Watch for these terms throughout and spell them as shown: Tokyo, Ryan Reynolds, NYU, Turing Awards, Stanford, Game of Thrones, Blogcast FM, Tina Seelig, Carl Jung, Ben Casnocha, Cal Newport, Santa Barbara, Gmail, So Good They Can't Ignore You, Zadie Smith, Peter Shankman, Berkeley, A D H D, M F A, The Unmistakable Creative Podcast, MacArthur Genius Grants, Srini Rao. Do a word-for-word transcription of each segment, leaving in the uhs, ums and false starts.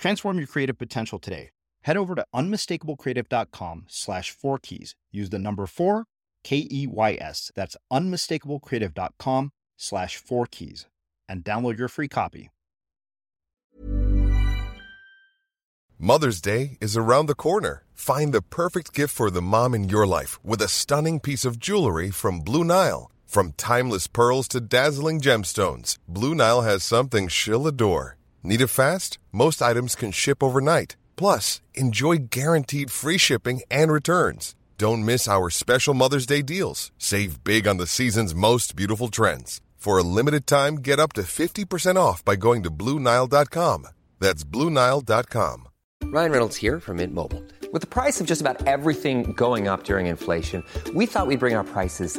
Transform your creative potential today. Head over to unmistakablecreative.com slash four keys. Use the number four, K E Y S. That's unmistakablecreative.com slash four keys and download your free copy. Mother's Day is around the corner. Find the perfect gift for the mom in your life with a stunning piece of jewelry from Blue Nile. From timeless pearls to dazzling gemstones, Blue Nile has something she'll adore. Need it fast? Most items can ship overnight. Plus, enjoy guaranteed free shipping and returns. Don't miss our special Mother's Day deals. Save big on the season's most beautiful trends. For a limited time, get up to fifty percent off by going to Blue Nile dot com. That's Blue Nile dot com. Ryan Reynolds here from Mint Mobile. With the price of just about everything going up during inflation, we thought we'd bring our prices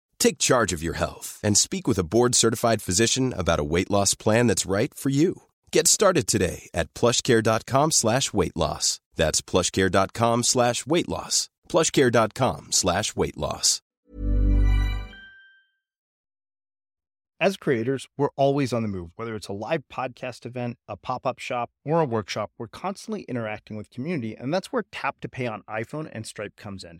Take charge of your health and speak with a board-certified physician about a weight loss plan that's right for you. Get started today at plushcare.com slash weight loss. That's plushcare.com slash weight loss. plushcare.com slash weight loss. As creators, we're always on the move. Whether it's a live podcast event, a pop-up shop, or a workshop, we're constantly interacting with community, and that's where Tap to Pay on iPhone and Stripe comes in.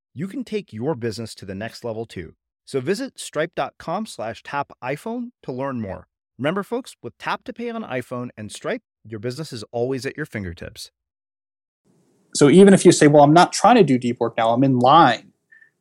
you can take your business to the next level too. So visit stripe.com slash tap iPhone to learn more. Remember folks, with Tap to Pay on iPhone and Stripe, your business is always at your fingertips. So even if you say, well, I'm not trying to do deep work now, I'm in line.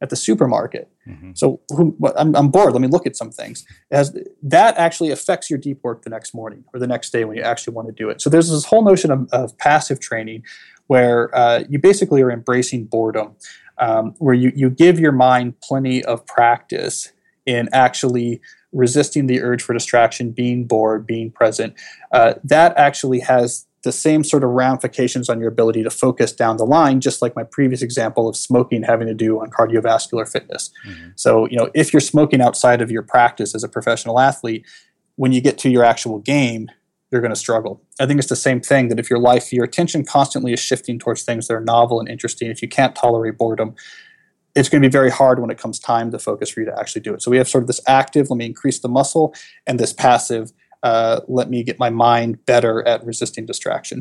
at the supermarket. Mm-hmm. So who, I'm, I'm bored. Let me look at some things. It has, that actually affects your deep work the next morning or the next day when you actually want to do it. So there's this whole notion of, of passive training where uh, you basically are embracing boredom, um, where you, you give your mind plenty of practice in actually resisting the urge for distraction, being bored, being present. Uh, that actually has the same sort of ramifications on your ability to focus down the line, just like my previous example of smoking having to do on cardiovascular fitness. Mm-hmm. So, you know, if you're smoking outside of your practice as a professional athlete, when you get to your actual game, you're going to struggle. I think it's the same thing, that if your life, your attention constantly is shifting towards things that are novel and interesting, if you can't tolerate boredom, it's going to be very hard when it comes time to focus for you to actually do it. So we have sort of this active, let me increase the muscle, and this passive, Uh, let me get my mind better at resisting distraction.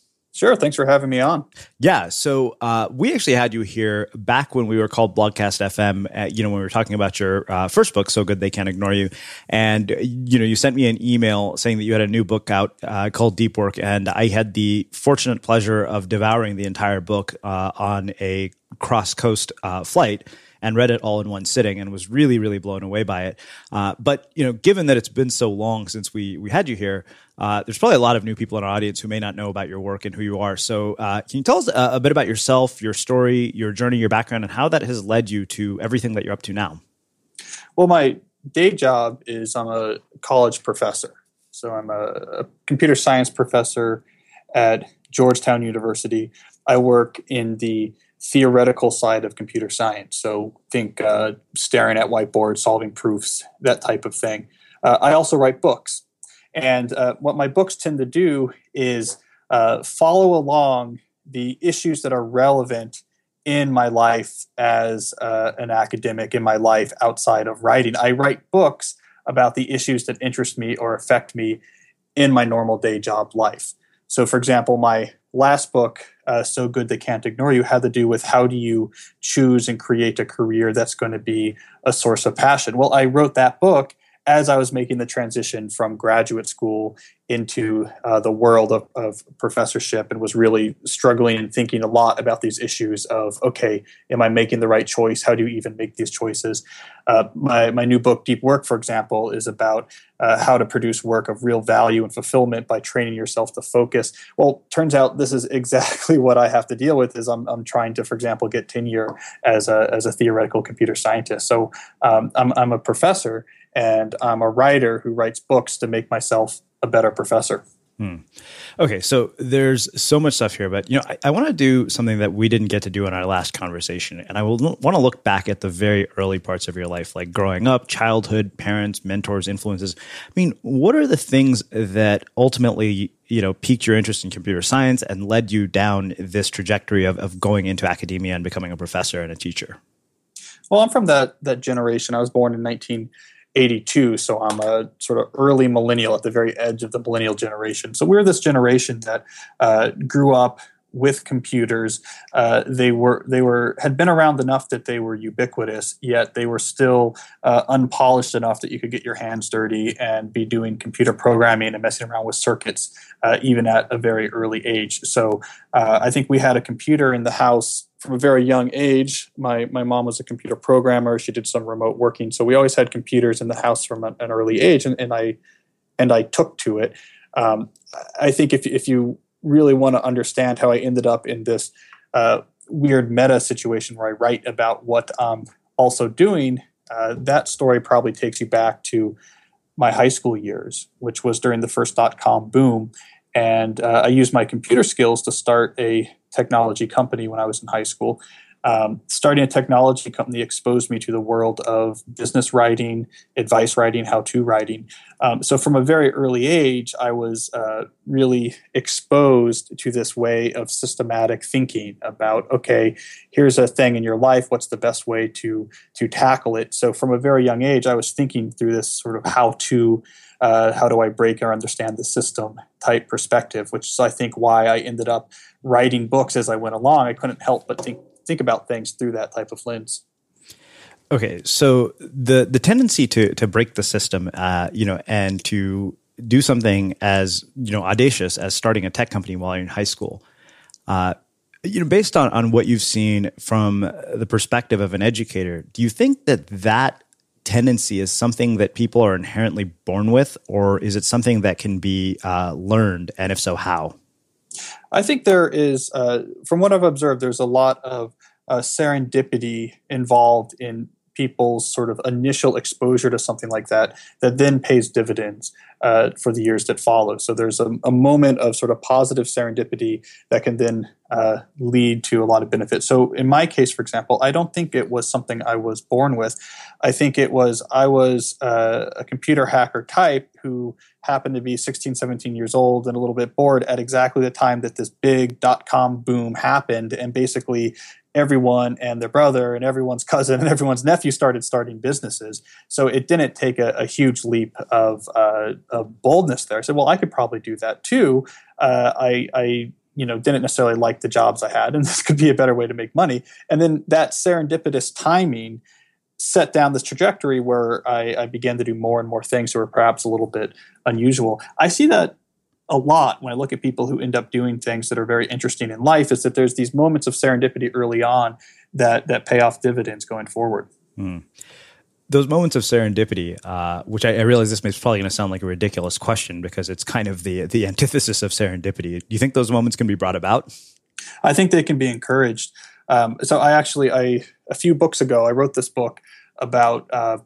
Sure. Thanks for having me on. Yeah. So uh, we actually had you here back when we were called Blogcast F M, at, you know, when we were talking about your uh, first book, So Good They Can't Ignore You. And, you know, you sent me an email saying that you had a new book out uh, called Deep Work. And I had the fortunate pleasure of devouring the entire book uh, on a cross-coast uh, flight, and read it all in one sitting and was really, really blown away by it. Uh, but, you know, given that it's been so long since we we had you here, uh, there's probably a lot of new people in our audience who may not know about your work and who you are. So uh, can you tell us a, a bit about yourself, your story, your journey, your background, and how that has led you to everything that you're up to now? Well, my day job is I'm a college professor. So I'm a, a computer science professor at Georgetown University. I work in the theoretical side of computer science. So think uh, staring at whiteboards, solving proofs, that type of thing. Uh, I also write books. And uh, what my books tend to do is uh, follow along the issues that are relevant in my life as uh, an academic, in my life outside of writing. I write books about the issues that interest me or affect me in my normal day job life. So for example, my last book, uh, So Good They Can't Ignore You, had to do with how do you choose and create a career that's going to be a source of passion. Well, I wrote that book as I was making the transition from graduate school into uh, the world of, of professorship, and was really struggling and thinking a lot about these issues of, okay, am I making the right choice? How do you even make these choices? Uh, my, my new book, Deep Work, for example, is about uh, how to produce work of real value and fulfillment by training yourself to focus. Well, turns out this is exactly what I have to deal with, is I'm, I'm trying to, for example, get tenure as a, as a theoretical computer scientist. So um, I'm, I'm a professor, and I'm a writer who writes books to make myself a better professor. Hmm. Okay, so there's so much stuff here, but you know, I, I want to do something that we didn't get to do in our last conversation, and I will want to look back at the very early parts of your life, like growing up, childhood, parents, mentors, influences. I mean, what are the things that ultimately, you know, piqued your interest in computer science and led you down this trajectory of, of going into academia and becoming a professor and a teacher? Well, I'm from that that generation. I was born in nineteen eighty-two, so I'm a sort of early millennial at the very edge of the millennial generation. So we're this generation that uh, grew up with computers. Uh, they were they were had been around enough that they were ubiquitous, yet they were still uh, unpolished enough that you could get your hands dirty and be doing computer programming and messing around with circuits, uh, even at a very early age. So uh, I think we had a computer in the house from a very young age. My my mom was a computer programmer. She did some remote working. So we always had computers in the house from an early age, and, and I and I took to it. Um, I think if if you really want to understand how I ended up in this uh, weird meta situation where I write about what I'm also doing, uh, that story probably takes you back to my high school years, which was during the first dot-com boom. And uh, I used my computer skills to start a technology company when I was in high school. Um, starting a technology company exposed me to the world of business writing, advice writing, how-to writing. Um, so from a very early age, I was uh, really exposed to this way of systematic thinking about, okay, here's a thing in your life. What's the best way to to tackle it? So from a very young age, I was thinking through this sort of how-to, uh, how do I break or understand the system type perspective, which is, I think, why I ended up writing books as I went along. I couldn't help but think think about things through that type of lens. Okay. So the, the tendency to, to break the system, uh, you know, and to do something as, you know, audacious as starting a tech company while you're in high school, uh, you know, based on, on what you've seen from the perspective of an educator, do you think that that tendency is something that people are inherently born with, or is it something that can be uh, learned? And if so, how? I think there is, uh, from what I've observed, there's a lot of uh, serendipity involved in people's sort of initial exposure to something like that, that then pays dividends uh, for the years that follow. So there's a, a moment of sort of positive serendipity that can then uh, lead to a lot of benefit. So in my case, for example, I don't think it was something I was born with. I think it was, I was uh, a computer hacker type who happened to be sixteen, seventeen years old and a little bit bored at exactly the time that this big dot-com boom happened, and basically everyone and their brother and everyone's cousin and everyone's nephew started starting businesses. So it didn't take a, a huge leap of, uh, of boldness there. I said, well, I could probably do that too. Uh, I, I, you know, didn't necessarily like the jobs I had, and this could be a better way to make money. And then that serendipitous timing set down this trajectory where I, I began to do more and more things that were perhaps a little bit unusual. I see that a lot when I look at people who end up doing things that are very interesting in life, is that there's these moments of serendipity early on that that pay off dividends going forward. Mm. Those moments of serendipity, uh, which I, I realize this is probably going to sound like a ridiculous question because it's kind of the the antithesis of serendipity. Do you think those moments can be brought about? I think they can be encouraged. Um, so I actually, I a few books ago, I wrote this book about uh,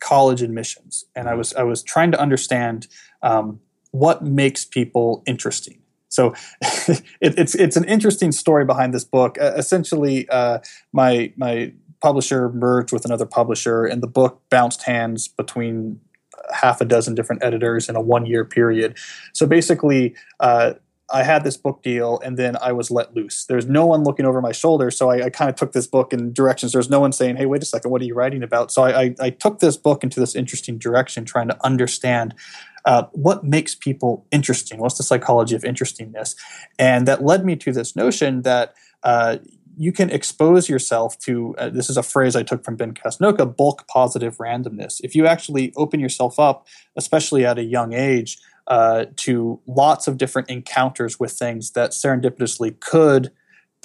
college admissions, and I was I was trying to understand Um, what makes people interesting. So it, it's it's an interesting story behind this book. Uh, essentially, uh, my my publisher merged with another publisher, and the book bounced hands between half a dozen different editors in a one-year period. So basically, uh, I had this book deal, and then I was let loose. There's no one looking over my shoulder, so I, I kind of took this book in directions. There's no one saying, hey, wait a second, what are you writing about? So I, I, I took this book into this interesting direction, trying to understand Uh, what makes people interesting? What's the psychology of interestingness? And that led me to this notion that uh, you can expose yourself to, uh, this is a phrase I took from Ben Casnocha, bulk positive randomness. If you actually open yourself up, especially at a young age, uh, to lots of different encounters with things that serendipitously could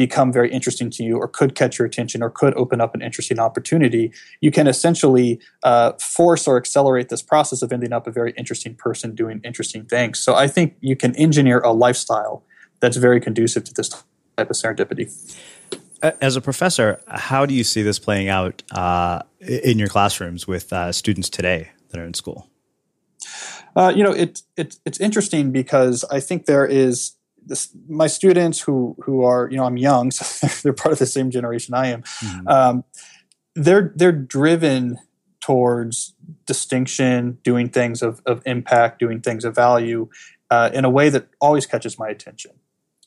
become very interesting to you, or could catch your attention, or could open up an interesting opportunity, you can essentially uh, force or accelerate this process of ending up a very interesting person doing interesting things. So I think you can engineer a lifestyle that's very conducive to this type of serendipity. As a professor, how do you see this playing out uh, in your classrooms with uh, students today that are in school? Uh, you know, it, it, it's interesting because I think there is This, my students who who are, you know, I'm young, so they're part of the same generation I am. Mm-hmm. Um, they're they're driven towards distinction, doing things of, of impact, doing things of value, uh, in a way that always catches my attention,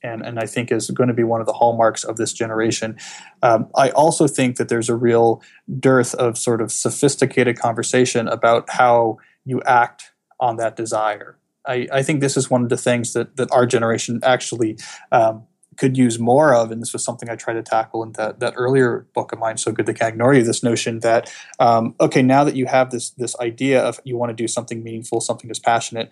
and and I think is going to be one of the hallmarks of this generation. Um, I also think that there's a real dearth of sort of sophisticated conversation about how you act on that desire. I, I think this is one of the things that, that our generation actually um, could use more of, and this was something I tried to tackle in that, that earlier book of mine, So Good They Can't Ignore You, this notion that, um, okay, now that you have this this idea of you want to do something meaningful, something that's passionate,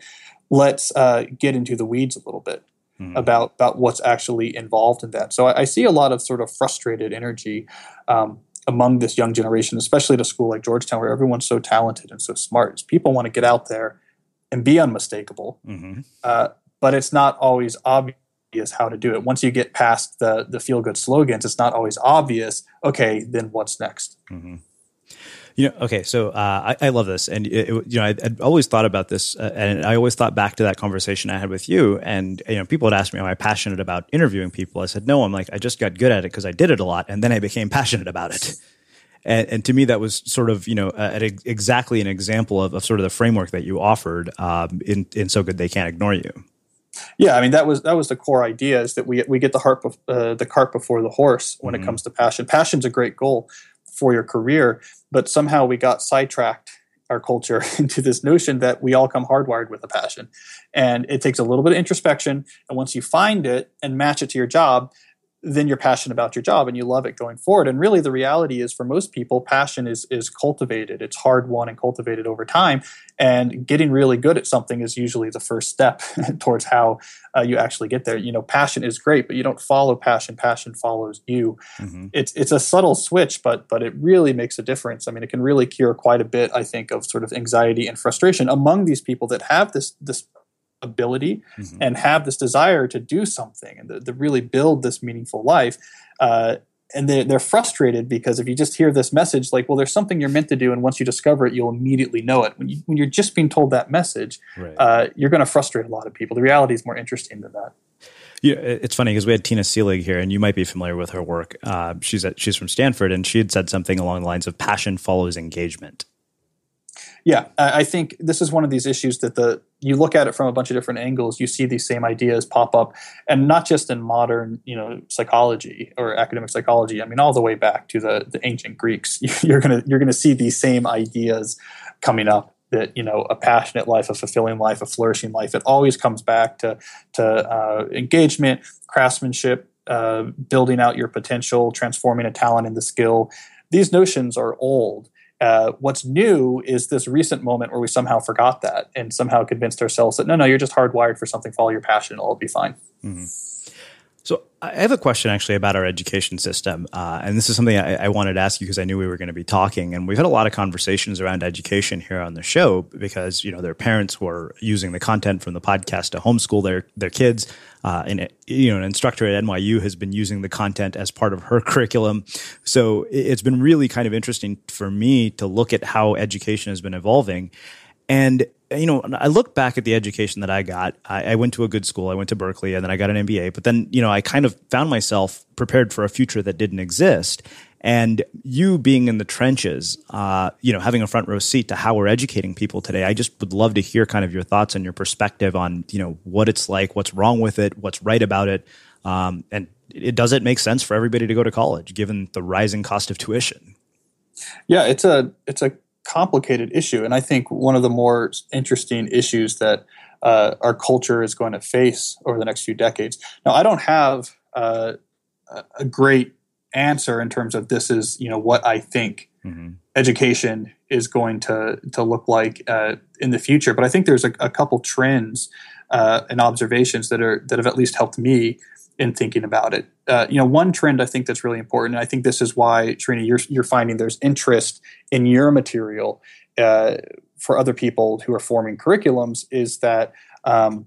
let's uh, get into the weeds a little bit mm-hmm. about, about what's actually involved in that. So I, I see a lot of sort of frustrated energy um, among this young generation, especially at a school like Georgetown where everyone's so talented and so smart. People want to get out there and be unmistakable, mm-hmm. uh, but it's not always obvious how to do it. Once you get past the the feel-good slogans, it's not always obvious, okay, then what's next? Mm-hmm. You know, okay, so uh, I, I love this, and it, it, you know, I, I'd always thought about this, uh, and I always thought back to that conversation I had with you. And you know, people had asked me, "Am I passionate about interviewing people?" I said, "No, I'm like, I just got good at it because I did it a lot, and then I became passionate about it." And, and to me, that was sort of, you know, uh, at a, exactly an example of, of sort of the framework that you offered um, in, in So Good They Can't Ignore You. Yeah, I mean, that was that was the core idea, is that we we get the heart bef- uh, the cart before the horse when mm-hmm. it comes to passion. Passion's a great goal for your career, but somehow we got sidetracked, our culture, into this notion that we all come hardwired with a passion. And it takes a little bit of introspection, and once you find it and match it to your job, then you're passionate about your job and you love it going forward. And really the reality is, for most people, passion is is cultivated. It's hard-won and cultivated over time. And getting really good at something is usually the first step towards how uh, you actually get there. You know, passion is great, but you don't follow passion. Passion follows you. Mm-hmm. It's it's a subtle switch, but but it really makes a difference. I mean, it can really cure quite a bit, I think, of sort of anxiety and frustration among these people that have this this ability mm-hmm. and have this desire to do something and to, to really build this meaningful life. Uh, and they, they're frustrated because if you just hear this message, like, well, there's something you're meant to do, and once you discover it, you'll immediately know it. When, you, when you're just being told that message, right. uh, you're going to frustrate a lot of people. The reality is more interesting than that. Yeah, it's funny because we had Tina Seelig here, and you might be familiar with her work. Uh, she's at, she's from Stanford, and she had said something along the lines of passion follows engagement. Yeah, I think this is one of these issues that the you look at it from a bunch of different angles. You see these same ideas pop up, and not just in modern, you know, psychology or academic psychology. I mean, all the way back to the, the ancient Greeks, you're gonna you're gonna see these same ideas coming up. That, you know, a passionate life, a fulfilling life, a flourishing life. It always comes back to to uh, engagement, craftsmanship, uh, building out your potential, transforming a talent into skill. These notions are old. Uh, what's new is this recent moment where we somehow forgot that and somehow convinced ourselves that, no, no, you're just hardwired for something, follow your passion, it'll be fine. Mm-hmm. So I have a question actually about our education system. Uh, and this is something I, I wanted to ask you because I knew we were going to be talking. And we've had a lot of conversations around education here on the show because, you know, their parents were using the content from the podcast to homeschool their their kids. Uh, and, it, you know, an instructor at N Y U has been using the content as part of her curriculum. So it's been really kind of interesting for me to look at how education has been evolving. And you know, I look back at the education that I got. I, I went to a good school. I went to Berkeley, and then I got an M B A. But then, you know, I kind of found myself prepared for a future that didn't exist. And you being in the trenches, uh, you know, having a front row seat to how we're educating people today, I just would love to hear kind of your thoughts and your perspective on, you know, what it's like, what's wrong with it, what's right about it, um, and it, does it make sense for everybody to go to college given the rising cost of tuition? Yeah, it's a it's a. complicated issue. And I think one of the more interesting issues that uh, our culture is going to face over the next few decades. Now, I don't have uh, a great answer in terms of this is, you know, what I think mm-hmm. education is going to, to look like uh, in the future. But I think there's a, a couple trends uh, and observations that are that have at least helped me in thinking about it. Uh, you know, one trend I think that's really important, and I think this is why, Srini, you're, you're finding there's interest in your material uh, for other people who are forming curriculums, is that um,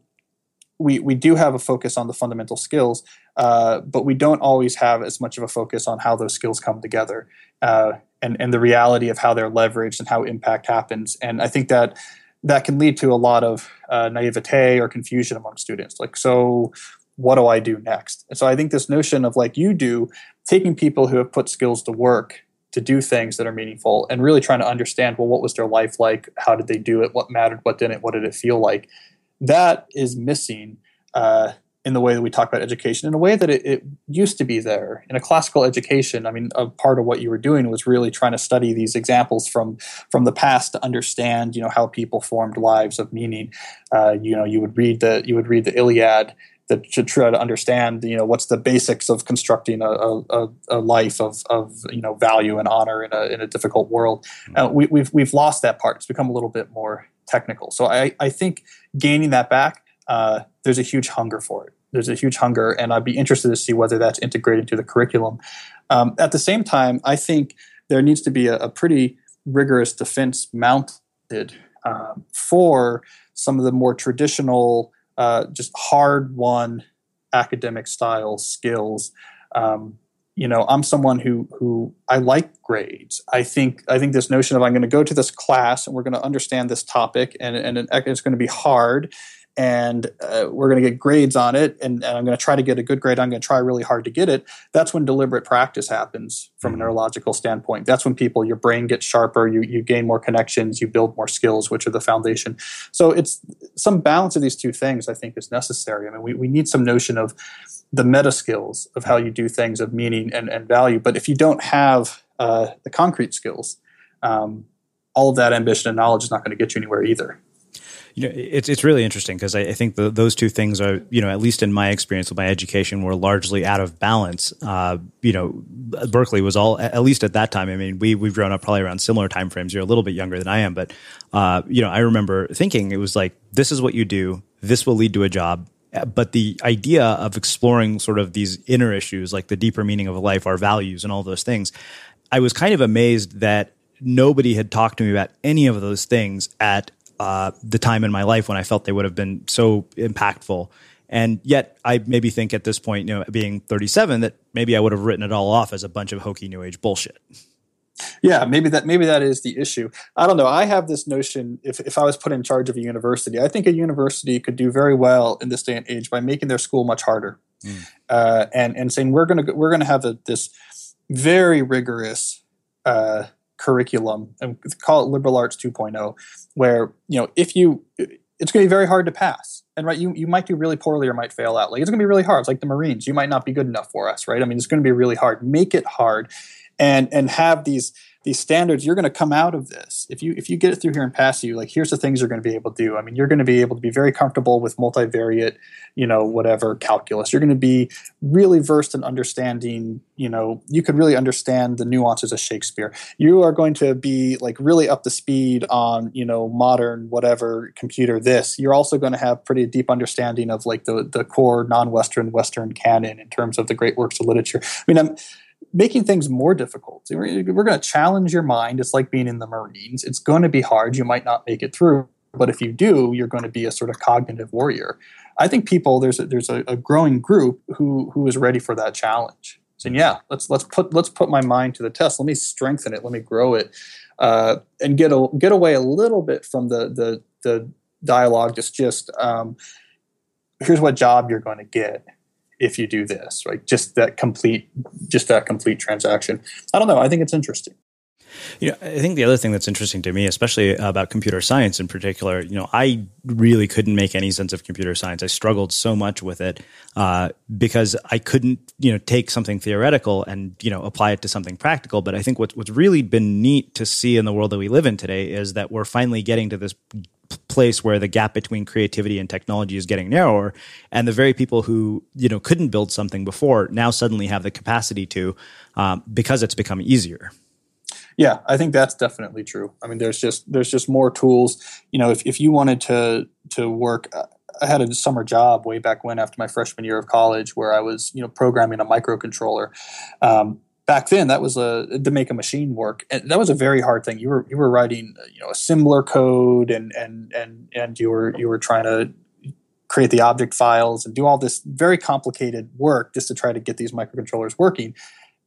we we do have a focus on the fundamental skills, uh, but we don't always have as much of a focus on how those skills come together uh, and, and the reality of how they're leveraged and how impact happens. And I think that that can lead to a lot of uh, naivete or confusion among students. Like, so what do I do next? And so I think this notion of, like you do, taking people who have put skills to work to do things that are meaningful and really trying to understand, well, what was their life like? How did they do it? What mattered? What didn't? What did it feel like? That is missing uh, in the way that we talk about education, in a way that it, it used to be there. In a classical education, I mean, a part of what you were doing was really trying to study these examples from from the past to understand, you know, how people formed lives of meaning. Uh, you know, you would read the you would read the Iliad that should try to understand, you know, what's the basics of constructing a, a, a life of, of, you know, value and honor in a, in a difficult world. Uh, we, we've we've lost that part. It's become a little bit more technical. So I, I think gaining that back, uh, there's a huge hunger for it. There's a huge hunger, and I'd be interested to see whether that's integrated to the curriculum. Um, at the same time, I think there needs to be a, a pretty rigorous defense mounted um, for some of the more traditional Uh, just hard-won academic-style skills um, you know, I'm someone who who I like grades. I think I think this notion of I'm going to go to this class and we're going to understand this topic and and it's going to be hard and uh, we're going to get grades on it and, and I'm going to try to get a good grade. I'm going to try really hard to get it. That's when deliberate practice happens from mm-hmm. a neurological standpoint. That's when people, your brain gets sharper, you you gain more connections, you build more skills, which are the foundation. So it's some balance of these two things I think is necessary. I mean, we, we need some notion of the meta skills of how you do things of meaning and, and value. But if you don't have uh, the concrete skills, um, all of that ambition and knowledge is not going to get you anywhere either. You know, it's it's really interesting because I, I think the, those two things are, you know, at least in my experience with my education, were largely out of balance. Uh, you know, Berkeley was all, at least at that time. I mean, we we've grown up probably around similar timeframes. You're a little bit younger than I am, but uh, you know, I remember thinking it was like, this is what you do. This will lead to a job. But the idea of exploring sort of these inner issues, like the deeper meaning of life, our values, and all those things, I was kind of amazed that nobody had talked to me about any of those things at Uh, the time in my life when I felt they would have been so impactful. And yet I maybe think at this point, you know, being thirty-seven, that maybe I would have written it all off as a bunch of hokey new age bullshit. Yeah, maybe that maybe that is the issue. I don't know. I have this notion, if, if I was put in charge of a university, I think a university could do very well in this day and age by making their school much harder. Mm. Uh, and, and saying, we're going to we're gonna have a, this very rigorous uh curriculum, and call it liberal arts two point oh, where, you know, if you, it's going to be very hard to pass. And right, you, you might do really poorly or might fail out. Like, it's going to be really hard. It's like the Marines. You might not be good enough for us, right? I mean, it's going to be really hard. Make it hard and and have these these standards. You're going to come out of this. If you if you get it through here and pass you, like, here's the things you're going to be able to do. I mean, you're going to be able to be very comfortable with multivariate, you know, whatever, calculus. You're going to be really versed in understanding, you know, you could really understand the nuances of Shakespeare. You are going to be, like, really up to speed on, you know, modern whatever computer this. You're also going to have pretty deep understanding of, like, the the core non-Western, Western canon in terms of the great works of literature. I mean, I'm making things more difficult. We're going to challenge your mind. It's like being in the Marines. It's going to be hard. You might not make it through, but if you do, you're going to be a sort of cognitive warrior. I think people, there's a, there's a, a growing group who who is ready for that challenge. Saying, yeah, let's let's put let's put my mind to the test. Let me strengthen it. Let me grow it, uh, and get a, get away a little bit from the the the dialogue. That's just um, here's what job you're going to get if you do this, right? Just that complete, just that complete transaction. I don't know. I think it's interesting. You know, I think the other thing that's interesting to me, especially about computer science in particular, you know, I really couldn't make any sense of computer science. I struggled so much with it uh, because I couldn't, you know, take something theoretical and, you know, apply it to something practical. But I think what's, what's really been neat to see in the world that we live in today is that we're finally getting to this place where the gap between creativity and technology is getting narrower, and the very people who, you know, couldn't build something before now suddenly have the capacity to, um, because it's become easier. Yeah, I think that's definitely true. I mean, there's just there's just more tools. You know, if if you wanted to to work, I had a summer job way back when after my freshman year of college where I was, you know, programming a microcontroller. Um, Back then, that was a to make a machine work, and that was a very hard thing. You were you were writing, you know, assembler code, and and and and you were you were trying to create the object files and do all this very complicated work just to try to get these microcontrollers working.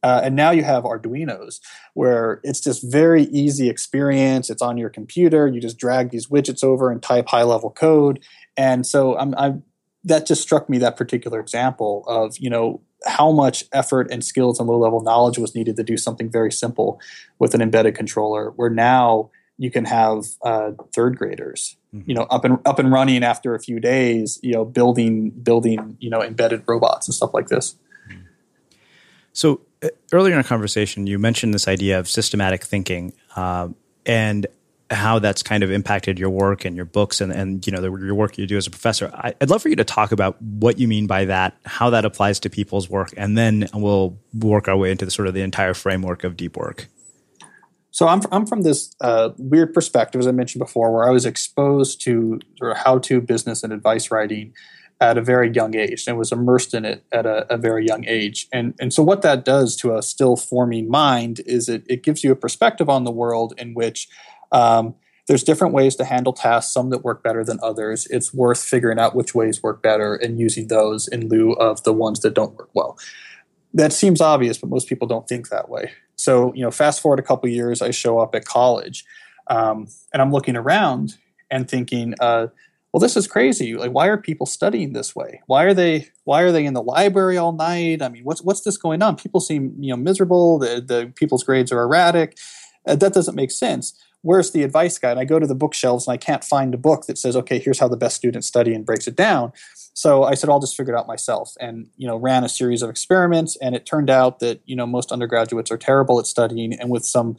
Uh, and now you have Arduinos, where it's just very easy experience. It's on your computer. You just drag these widgets over and type high level code. And so I'm, I'm that just struck me, that particular example of, you know, how much effort and skills and low-level knowledge was needed to do something very simple with an embedded controller, where now you can have uh, third graders, mm-hmm. you know, up and up and running after a few days, you know, building building you know embedded robots and stuff like this. So uh, earlier in our conversation, you mentioned this idea of systematic thinking, uh, and how that's kind of impacted your work and your books and, and you know, the, your work you do as a professor. I, I'd love for you to talk about what you mean by that, how that applies to people's work, and then we'll work our way into the sort of the entire framework of deep work. So I'm I'm from this uh, weird perspective, as I mentioned before, where I was exposed to sort of how-to business and advice writing at a very young age, and was immersed in it at a, a very young age. And and so what that does to a still forming mind is it it gives you a perspective on the world in which Um, there's different ways to handle tasks, some that work better than others. It's worth figuring out which ways work better and using those in lieu of the ones that don't work well. that seems obvious, but most people don't think that way. So, you know, fast forward a couple of years, I show up at college, um, and I'm looking around and thinking, uh, well, this is crazy. Like, why are people studying this way? Why are they, why are they in the library all night? I mean, what's, what's this going on? People seem, you know, miserable. The, the people's grades are erratic. Uh, that doesn't make sense. Where's the advice guide? I go to the bookshelves and I can't find a book that says, okay, here's how the best students study and breaks it down. So I said, I'll just figure it out myself, and, you know, ran a series of experiments, and it turned out that, you know, most undergraduates are terrible at studying, and with some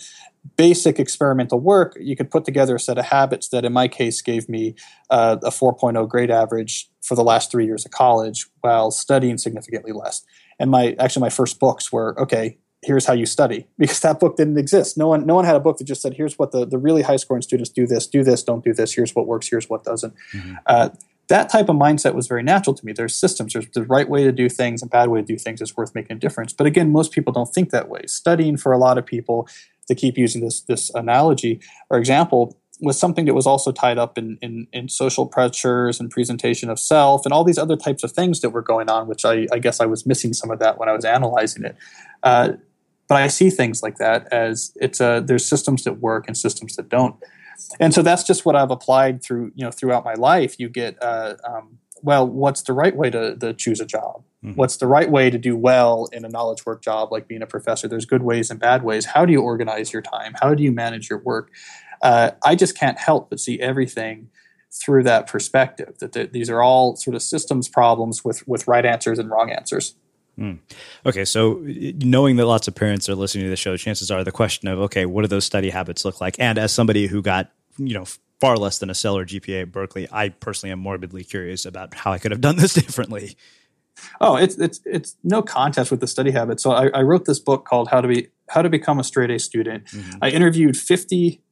basic experimental work, you could put together a set of habits that in my case gave me uh, a four point oh grade average for the last three years of college while studying significantly less. And my actually my first books were, okay, here's how you study, because that book didn't exist. No one, no one had a book that just said, here's what the, the really high scoring students do this, do this, don't do this. Here's what works. Here's what doesn't. Mm-hmm. Uh, that type of mindset was very natural to me. There's systems, there's the right way to do things, a bad way to do things is worth making a difference. But again, most people don't think that way. Studying, for a lot of people, to keep using this, this analogy or example, was something that was also tied up in, in, in social pressures and presentation of self and all these other types of things that were going on, which I, I guess I was missing some of that when I was analyzing it. Uh, But I see things like that as it's a, there's systems that work and systems that don't. And so that's just what I've applied through, you know, throughout my life. You get, uh, um, well, what's the right way to, to choose a job? Mm-hmm. What's the right way to do well in a knowledge work job, like being a professor? There's good ways and bad ways. How do you organize your time? How do you manage your work? Uh, I just can't help but see everything through that perspective, that th- these are all sort of systems problems with, with right answers and wrong answers. Mm. Okay, so knowing that lots of parents are listening to the show, chances are the question of, okay, what do those study habits look like? And as somebody who got, you know, far less than a stellar G P A at Berkeley, I personally am morbidly curious about how I could have done this differently. Oh, it's it's it's no contest with the study habits. So I, I wrote this book called How to Be How to Become a Straight A Student. Mm-hmm. I interviewed fifty.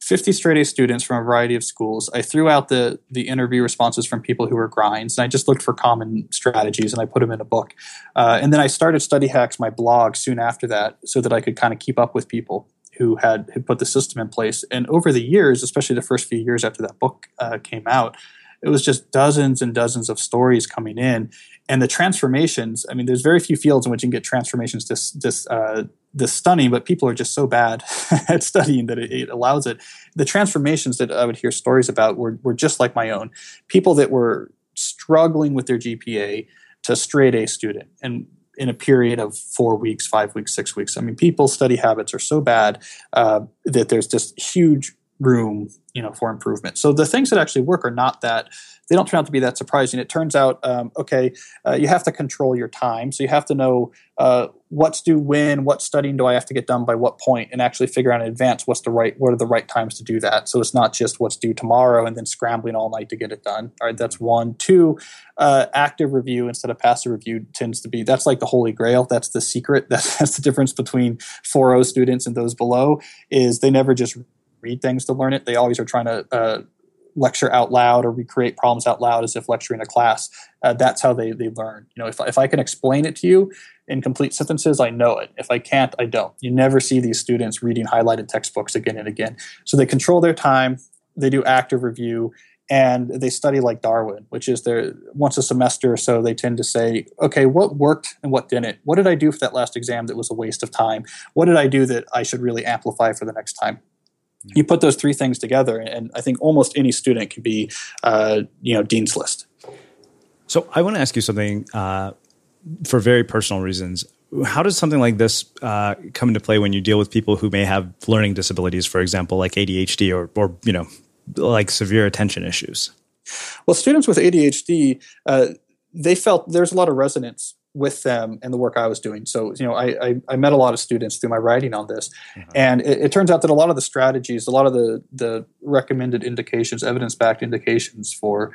fifty straight A students from a variety of schools. I threw out the the interview responses from people who were grinds, and I just looked for common strategies, and I put them in a book. Uh, and then I started Study Hacks, my blog, soon after that, so that I could kind of keep up with people who had, had put the system in place. And over the years, especially the first few years after that book uh, came out, it was just dozens and dozens of stories coming in. And the transformations, I mean, there's very few fields in which you can get transformations this this uh this stunning, but people are just so bad at studying that it, it allows it. The transformations that I would hear stories about were, were just like my own. People that were struggling with their G P A to straight A student, and in a period of four weeks, five weeks, six weeks. I mean, people's study habits are so bad uh, that there's just huge room, you know, for improvement. So the things that actually work are not that, they don't turn out to be that surprising. It turns out, um, okay, uh, you have to control your time. So you have to know uh, what's due when, what studying do I have to get done by what point, and actually figure out in advance what's the right, what are the right times to do that. So it's not just what's due tomorrow and then scrambling all night to get it done. All right, that's one. Two, uh, active review instead of passive review tends to be, that's like the holy grail. That's the secret. That's, that's the difference between four point oh students and those below, is they never just read things to learn it. They always are trying to uh, lecture out loud or recreate problems out loud as if lecturing a class. Uh, that's how they, they learn. You know, if, if I can explain it to you in complete sentences, I know it. If I can't, I don't. You never see these students reading highlighted textbooks again and again. So they control their time, they do active review, and they study like Darwin, which is their, once a semester or so, they tend to say, okay, what worked and what didn't? What did I do for that last exam that was a waste of time? What did I do that I should really amplify for the next time? You put those three things together, and I think almost any student can be, uh, you know, Dean's List. So I want to ask you something uh, for very personal reasons. How does something like this uh, come into play when you deal with people who may have learning disabilities, for example, like A D H D or, or you know, like severe attention issues? Well, students with A D H D, uh, they felt there's a lot of resonance with them and the work I was doing. So, you know, I, I, I met a lot of students through my writing on this. Mm-hmm. And it, it turns out that a lot of the strategies, a lot of the, the recommended indications, evidence-backed indications for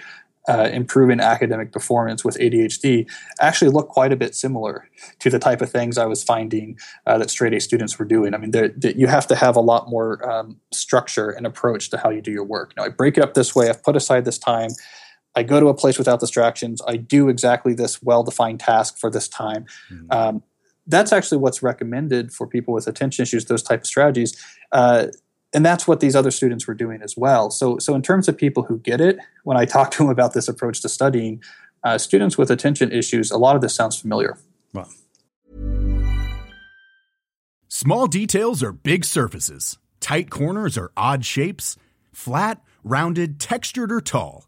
uh, improving academic performance with A D H D actually look quite a bit similar to the type of things I was finding uh, that straight A students were doing. I mean, they're, they're, you have to have a lot more um, structure and approach to how you do your work. Now, I break it up this way. I've put aside this time. I go to a place without distractions. I do exactly this well-defined task for this time. Mm-hmm. Um, that's actually what's recommended for people with attention issues, those type of strategies. Uh, and that's what these other students were doing as well. So, so in terms of people who get it, when I talk to them about this approach to studying, uh, students with attention issues, a lot of this sounds familiar. Wow. Small details or big surfaces, tight corners or odd shapes, flat, rounded, textured, or tall.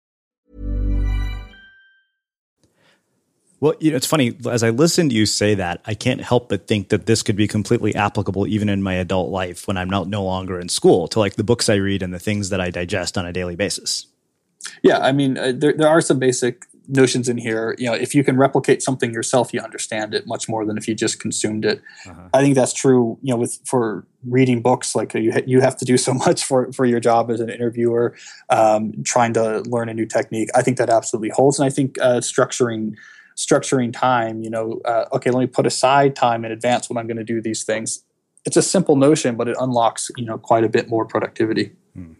Well, you know, it's funny, as I listen to you say that, I can't help but think that this could be completely applicable even in my adult life when I'm not no longer in school, to like the books I read and the things that I digest on a daily basis. Yeah, I mean, uh, there there are some basic notions in here. You know, if you can replicate something yourself, you understand it much more than if you just consumed it. Uh-huh. I think that's true. You know, with for reading books, like you ha- you have to do so much for, for your job as an interviewer, um, trying to learn a new technique. I think that absolutely holds, and I think uh, structuring structuring time. You know, uh, okay, let me put aside time in advance when I'm going to do these things. It's a simple notion, but it unlocks, you know, quite a bit more productivity. Mm.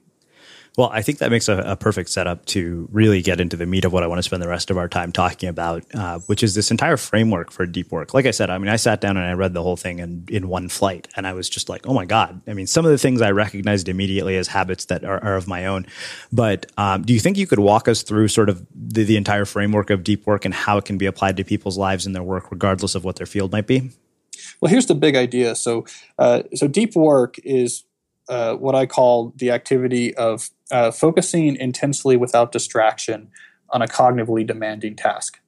Well, I think that makes a, a perfect setup to really get into the meat of what I want to spend the rest of our time talking about, uh, which is this entire framework for deep work. Like I said, I mean, I sat down and I read the whole thing in, in one flight, and I was just like, oh my God. I mean, some of the things I recognized immediately as habits that are, are of my own. But um, do you think you could walk us through sort of the, the entire framework of deep work and how it can be applied to people's lives and their work, regardless of what their field might be? Well, here's the big idea. So, uh, so deep work is Uh, what I call the activity of uh, focusing intensely without distraction on a cognitively demanding task.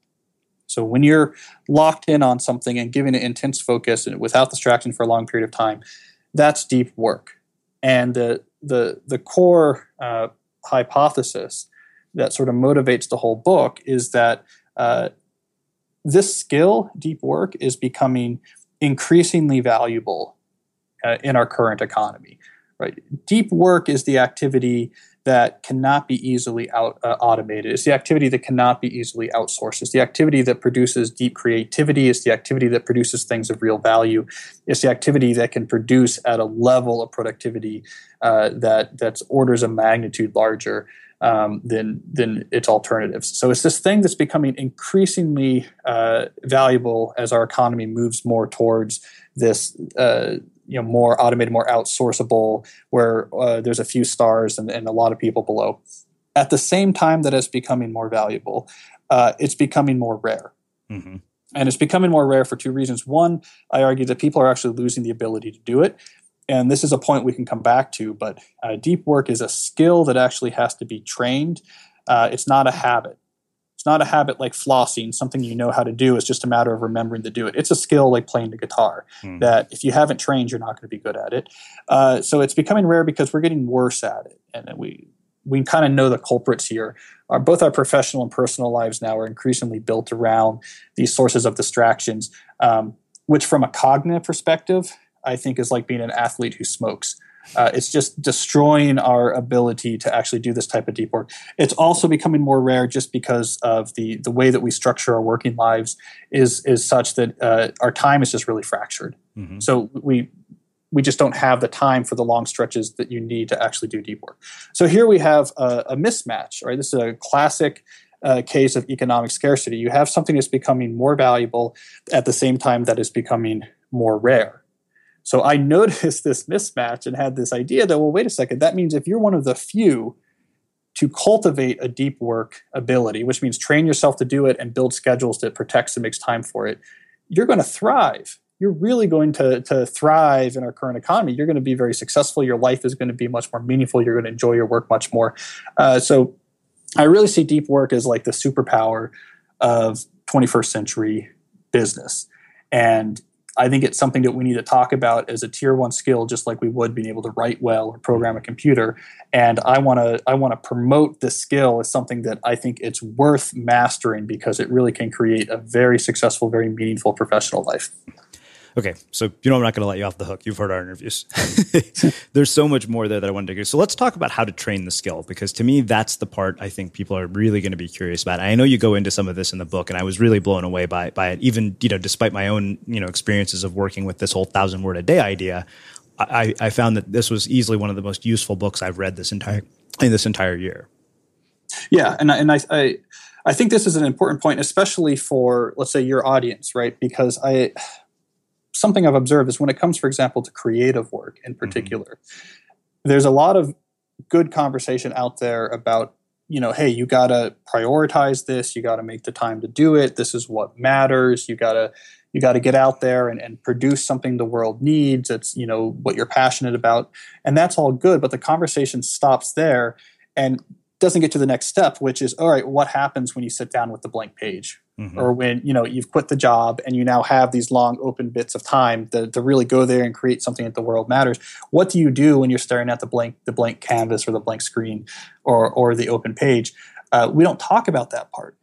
So when you're locked in on something and giving it intense focus and without distraction for a long period of time, that's deep work. And the the the core uh, hypothesis that sort of motivates the whole book is that uh, this skill, deep work, is becoming increasingly valuable uh, in our current economy. Right. Deep work is the activity that cannot be easily out, uh, automated. It's the activity that cannot be easily outsourced. It's the activity that produces deep creativity. It's the activity that produces things of real value. It's the activity that can produce at a level of productivity uh, that that's orders of magnitude larger um, than than its alternatives. So it's this thing that's becoming increasingly uh, valuable as our economy moves more towards this uh, you know, more automated, more outsourceable, where uh, there's a few stars and, and a lot of people below. At the same time that it's becoming more valuable, uh, it's becoming more rare. Mm-hmm. And it's becoming more rare for two reasons. One, I argue that people are actually losing the ability to do it. And this is a point we can come back to, but uh, deep work is a skill that actually has to be trained. Uh, it's not a habit. It's not a habit like flossing, something you know how to do. It's just a matter of remembering to do it. It's a skill like playing the guitar mm. that if you haven't trained, you're not going to be good at it. Uh, so it's becoming rare because we're getting worse at it. And we we kind of know the culprits here. Our, both our professional and personal lives now are increasingly built around these sources of distractions, um, which from a cognitive perspective, I think is like being an athlete who smokes. Uh, it's just destroying our ability to actually do this type of deep work. It's also becoming more rare just because of the the way that we structure our working lives is is such that uh, our time is just really fractured. Mm-hmm. So we we just don't have the time for the long stretches that you need to actually do deep work. So here we have a, a mismatch, right? This is a classic uh, case of economic scarcity. You have something that's becoming more valuable at the same time that is becoming more rare. So I noticed this mismatch and had this idea that, well, wait a second, that means if you're one of the few to cultivate a deep work ability, which means train yourself to do it and build schedules that protects and makes time for it, you're going to thrive. You're really going to, to thrive in our current economy. You're going to be very successful. Your life is going to be much more meaningful. You're going to enjoy your work much more. Uh, so I really see deep work as like the superpower of twenty-first century business. And I think it's something that we need to talk about as a tier one skill, just like we would being able to write well or program a computer. And I want to I want to promote this skill as something that I think it's worth mastering because it really can create a very successful, very meaningful professional life. Okay. So, you know, I'm not going to let you off the hook. You've heard our interviews. There's so much more there that I wanted to do. So let's talk about how to train the skill, because to me, that's the part I think people are really going to be curious about. I know you go into some of this in the book, and I was really blown away by, by it. Even, you know, despite my own, you know, experiences of working with this whole thousand word a day idea, I, I found that this was easily one of the most useful books I've read this entire, in this entire year. Yeah. And I, and I, I, I think this is an important point, especially for, let's say, your audience, right? Because I, something I've observed is when it comes, for example, to creative work in particular, mm-hmm. there's a lot of good conversation out there about, you know, hey, you got to prioritize this. You got to make the time to do it. This is what matters. You got to, you got to get out there and, and produce something the world needs. It's, you know, what you're passionate about. And that's all good. But the conversation stops there and doesn't get to the next step, which is, all right, what happens when you sit down with the blank page? Mm-hmm. Or when, you know, you've quit the job and you now have these long open bits of time to, to really go there and create something that the world matters. What do you do when you're staring at the blank the blank canvas or the blank screen or or the open page? Uh, we don't talk about that part,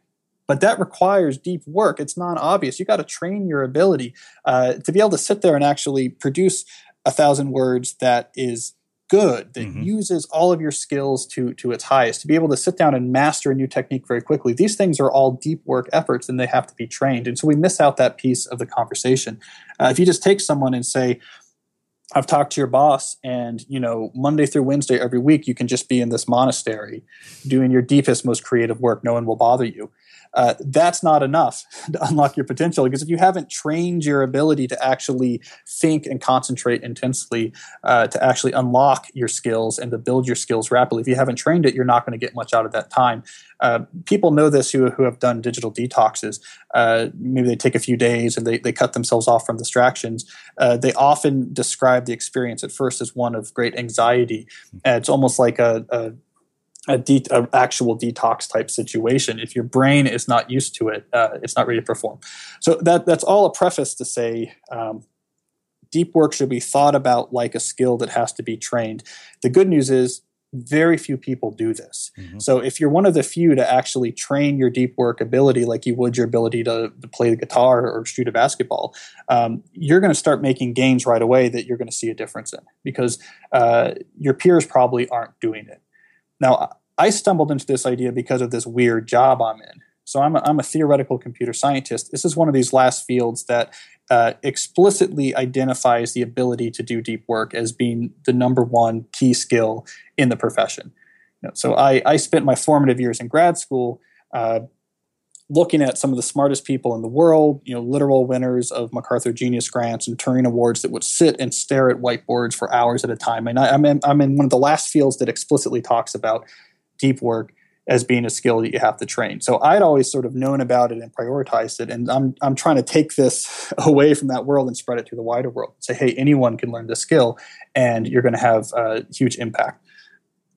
but that requires deep work. It's non-obvious. You got to train your ability uh, to be able to sit there and actually produce a thousand words that is good, that mm-hmm. uses all of your skills to to its highest, to be able to sit down and master a new technique very quickly. These things are all deep work efforts, and they have to be trained. And so we miss out that piece of the conversation. Uh, if you just take someone and say, I've talked to your boss, and you know, Monday through Wednesday every week, you can just be in this monastery doing your deepest, most creative work. No one will bother you. Uh, that's not enough to unlock your potential, because if you haven't trained your ability to actually think and concentrate intensely, uh, to actually unlock your skills and to build your skills rapidly, if you haven't trained it, you're not going to get much out of that time. Uh, people know this who who have done digital detoxes. Uh, maybe they take a few days and they, they cut themselves off from distractions. Uh, they often describe the experience at first as one of great anxiety. Uh, it's almost like a, a A, de- a actual detox type situation. If your brain is not used to it, uh, it's not ready to perform. So that that's all a preface to say um, deep work should be thought about like a skill that has to be trained. The good news is very few people do this. Mm-hmm. So if you're one of the few to actually train your deep work ability like you would your ability to, to play the guitar or shoot a basketball, um, you're going to start making gains right away that you're going to see a difference in, because uh, your peers probably aren't doing it. Now, I stumbled into this idea because of this weird job I'm in. So I'm a, I'm a theoretical computer scientist. This is one of these last fields that uh, explicitly identifies the ability to do deep work as being the number one key skill in the profession. You know, so I, I spent my formative years in grad school uh, looking at some of the smartest people in the world, you know, literal winners of MacArthur Genius Grants and Turing Awards that would sit and stare at whiteboards for hours at a time. And I, I'm, in, I'm in one of the last fields that explicitly talks about deep work as being a skill that you have to train. So I'd always sort of known about it and prioritized it. And I'm I'm trying to take this away from that world and spread it to the wider world. Say, hey, anyone can learn this skill and you're going to have a huge impact.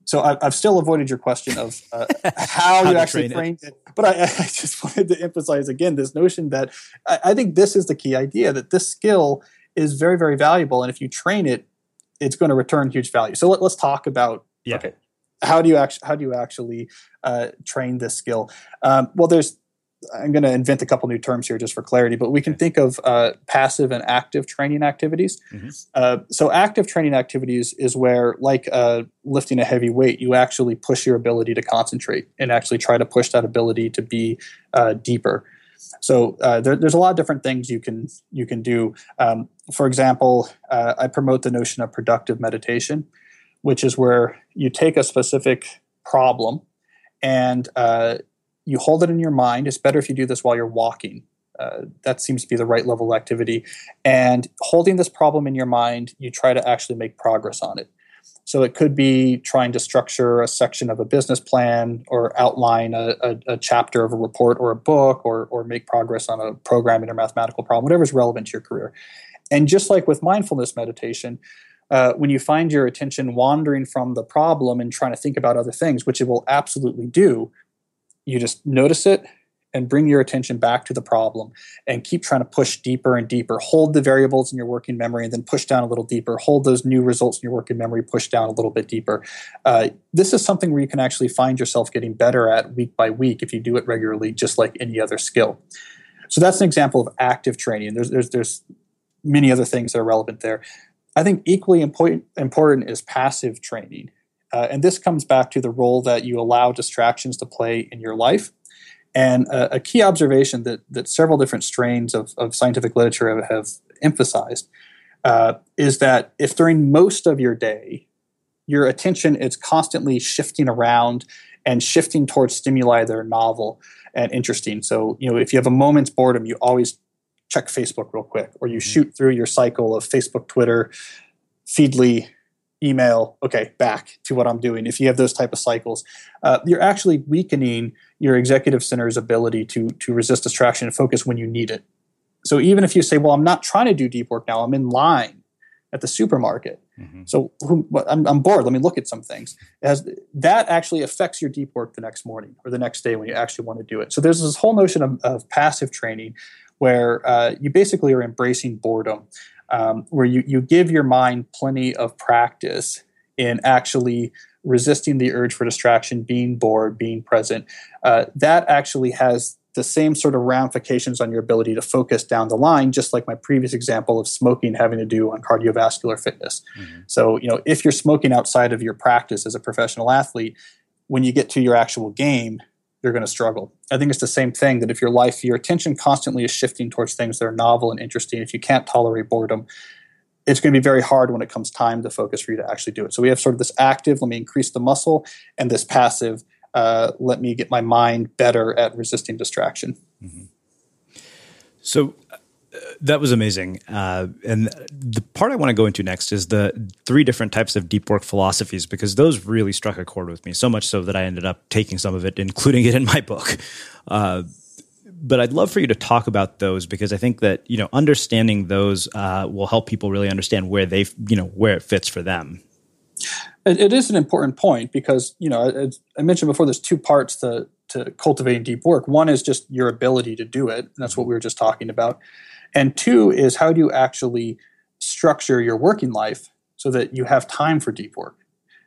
So I've still avoided your question of uh, how, how you actually train it. it. But I, I just wanted to emphasize again this notion that I, I think this is the key idea, that this skill is very, very valuable. And if you train it, it's going to return huge value. So let, let's talk about yeah. okay, how do you actually, how do you actually uh, train this skill? Um, well, there's I'm going to invent a couple new terms here just for clarity, but we can think of uh, passive and active training activities. Mm-hmm. Uh, so active training activities is where, like uh, lifting a heavy weight, you actually push your ability to concentrate and actually try to push that ability to be uh, deeper. So uh, there, there's a lot of different things you can you can do. Um, for example, uh, I promote the notion of productive meditation, which is where you take a specific problem and uh, you hold it in your mind. It's better if you do this while you're walking. Uh, that seems to be the right level of activity. And holding this problem in your mind, you try to actually make progress on it. So it could be trying to structure a section of a business plan or outline a, a, a chapter of a report or a book or, or make progress on a programming or mathematical problem, whatever's relevant to your career. And just like with mindfulness meditation, Uh, when you find your attention wandering from the problem and trying to think about other things, which it will absolutely do, you just notice it and bring your attention back to the problem and keep trying to push deeper and deeper. Hold the variables in your working memory and then push down a little deeper. Hold those new results in your working memory, push down a little bit deeper. Uh, this is something where you can actually find yourself getting better at week by week if you do it regularly, just like any other skill. So that's an example of active training. There's, there's, there's many other things that are relevant there. I think equally important important is passive training. Uh, and this comes back to the role that you allow distractions to play in your life. And uh, a key observation that that several different strains of, of scientific literature have, have emphasized uh, is that if during most of your day, your attention is constantly shifting around and shifting towards stimuli that are novel and interesting. So, you know, if you have a moment's boredom, you always check Facebook real quick, or you shoot through your cycle of Facebook, Twitter, Feedly, email, okay, back to what I'm doing. If you have those type of cycles, uh, you're actually weakening your executive center's ability to, to resist distraction and focus when you need it. So even if you say, well, I'm not trying to do deep work now, I'm in line at the supermarket. Mm-hmm. So who, I'm, I'm bored. Let me look at some things. It has, that actually affects your deep work the next morning or the next day when you actually want to do it. So there's this whole notion of, of passive training where uh, you basically are embracing boredom, um, where you, you give your mind plenty of practice in actually resisting the urge for distraction, being bored, being present. Uh, that actually has the same sort of ramifications on your ability to focus down the line, just like my previous example of smoking having to do on cardiovascular fitness. Mm-hmm. So, you know, if you're smoking outside of your practice as a professional athlete, when you get to your actual game, you're going to struggle. I think it's the same thing, that if your life, your attention constantly is shifting towards things that are novel and interesting, if you can't tolerate boredom, it's going to be very hard when it comes time to focus for you to actually do it. So we have sort of this active, let me increase the muscle, and this passive, uh, let me get my mind better at resisting distraction. Mm-hmm. So uh, that was amazing. Uh, and the part I want to go into next is the three different types of deep work philosophies, because those really struck a chord with me, so much so that I ended up taking some of it, including it in my book. Uh, but I'd love for you to talk about those, because I think that, you know, understanding those uh, will help people really understand where they, you know, where it fits for them. It, it is an important point because, you know, as I mentioned before, there's two parts to, to cultivating deep work. One is just your ability to do it, and that's what we were just talking about. And two is, how do you actually structure your working life so that you have time for deep work?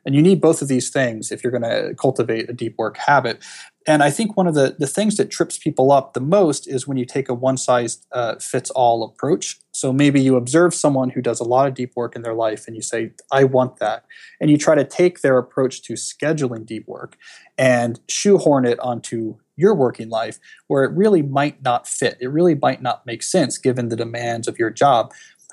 And you need both of these things if you're going to cultivate a deep work habit. And I think one of the, the things that trips people up the most is when you take a one-size-fits-all uh, approach. So maybe you observe someone who does a lot of deep work in their life and you say, I want that. And you try to take their approach to scheduling deep work and shoehorn it onto your working life, where it really might not fit. It really might not make sense given the demands of your job.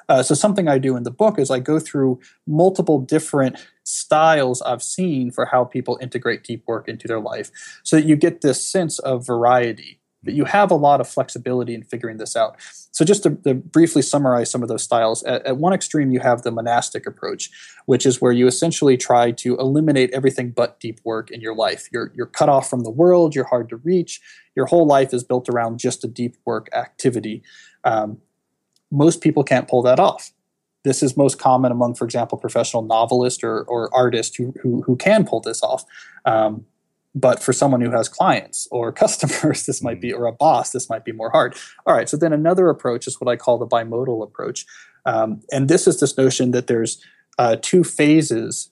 Uh, so something I do in the book is I go through multiple different styles I've seen for how people integrate deep work into their life so that you get this sense of variety. But you have a lot of flexibility in figuring this out. So just to, to briefly summarize some of those styles, at, at one extreme you have the monastic approach, which is where you essentially try to eliminate everything but deep work in your life. You're, you're cut off from the world, you're hard to reach, your whole life is built around just a deep work activity. Um, most people can't pull that off. This is most common among, for example, professional novelists or, or artists who, who, who can pull this off. Um, But for someone who has clients or customers, this might be, or a boss, this might be more hard. All right, so then another approach is what I call the bimodal approach. Um, and this is this notion that there's uh, two phases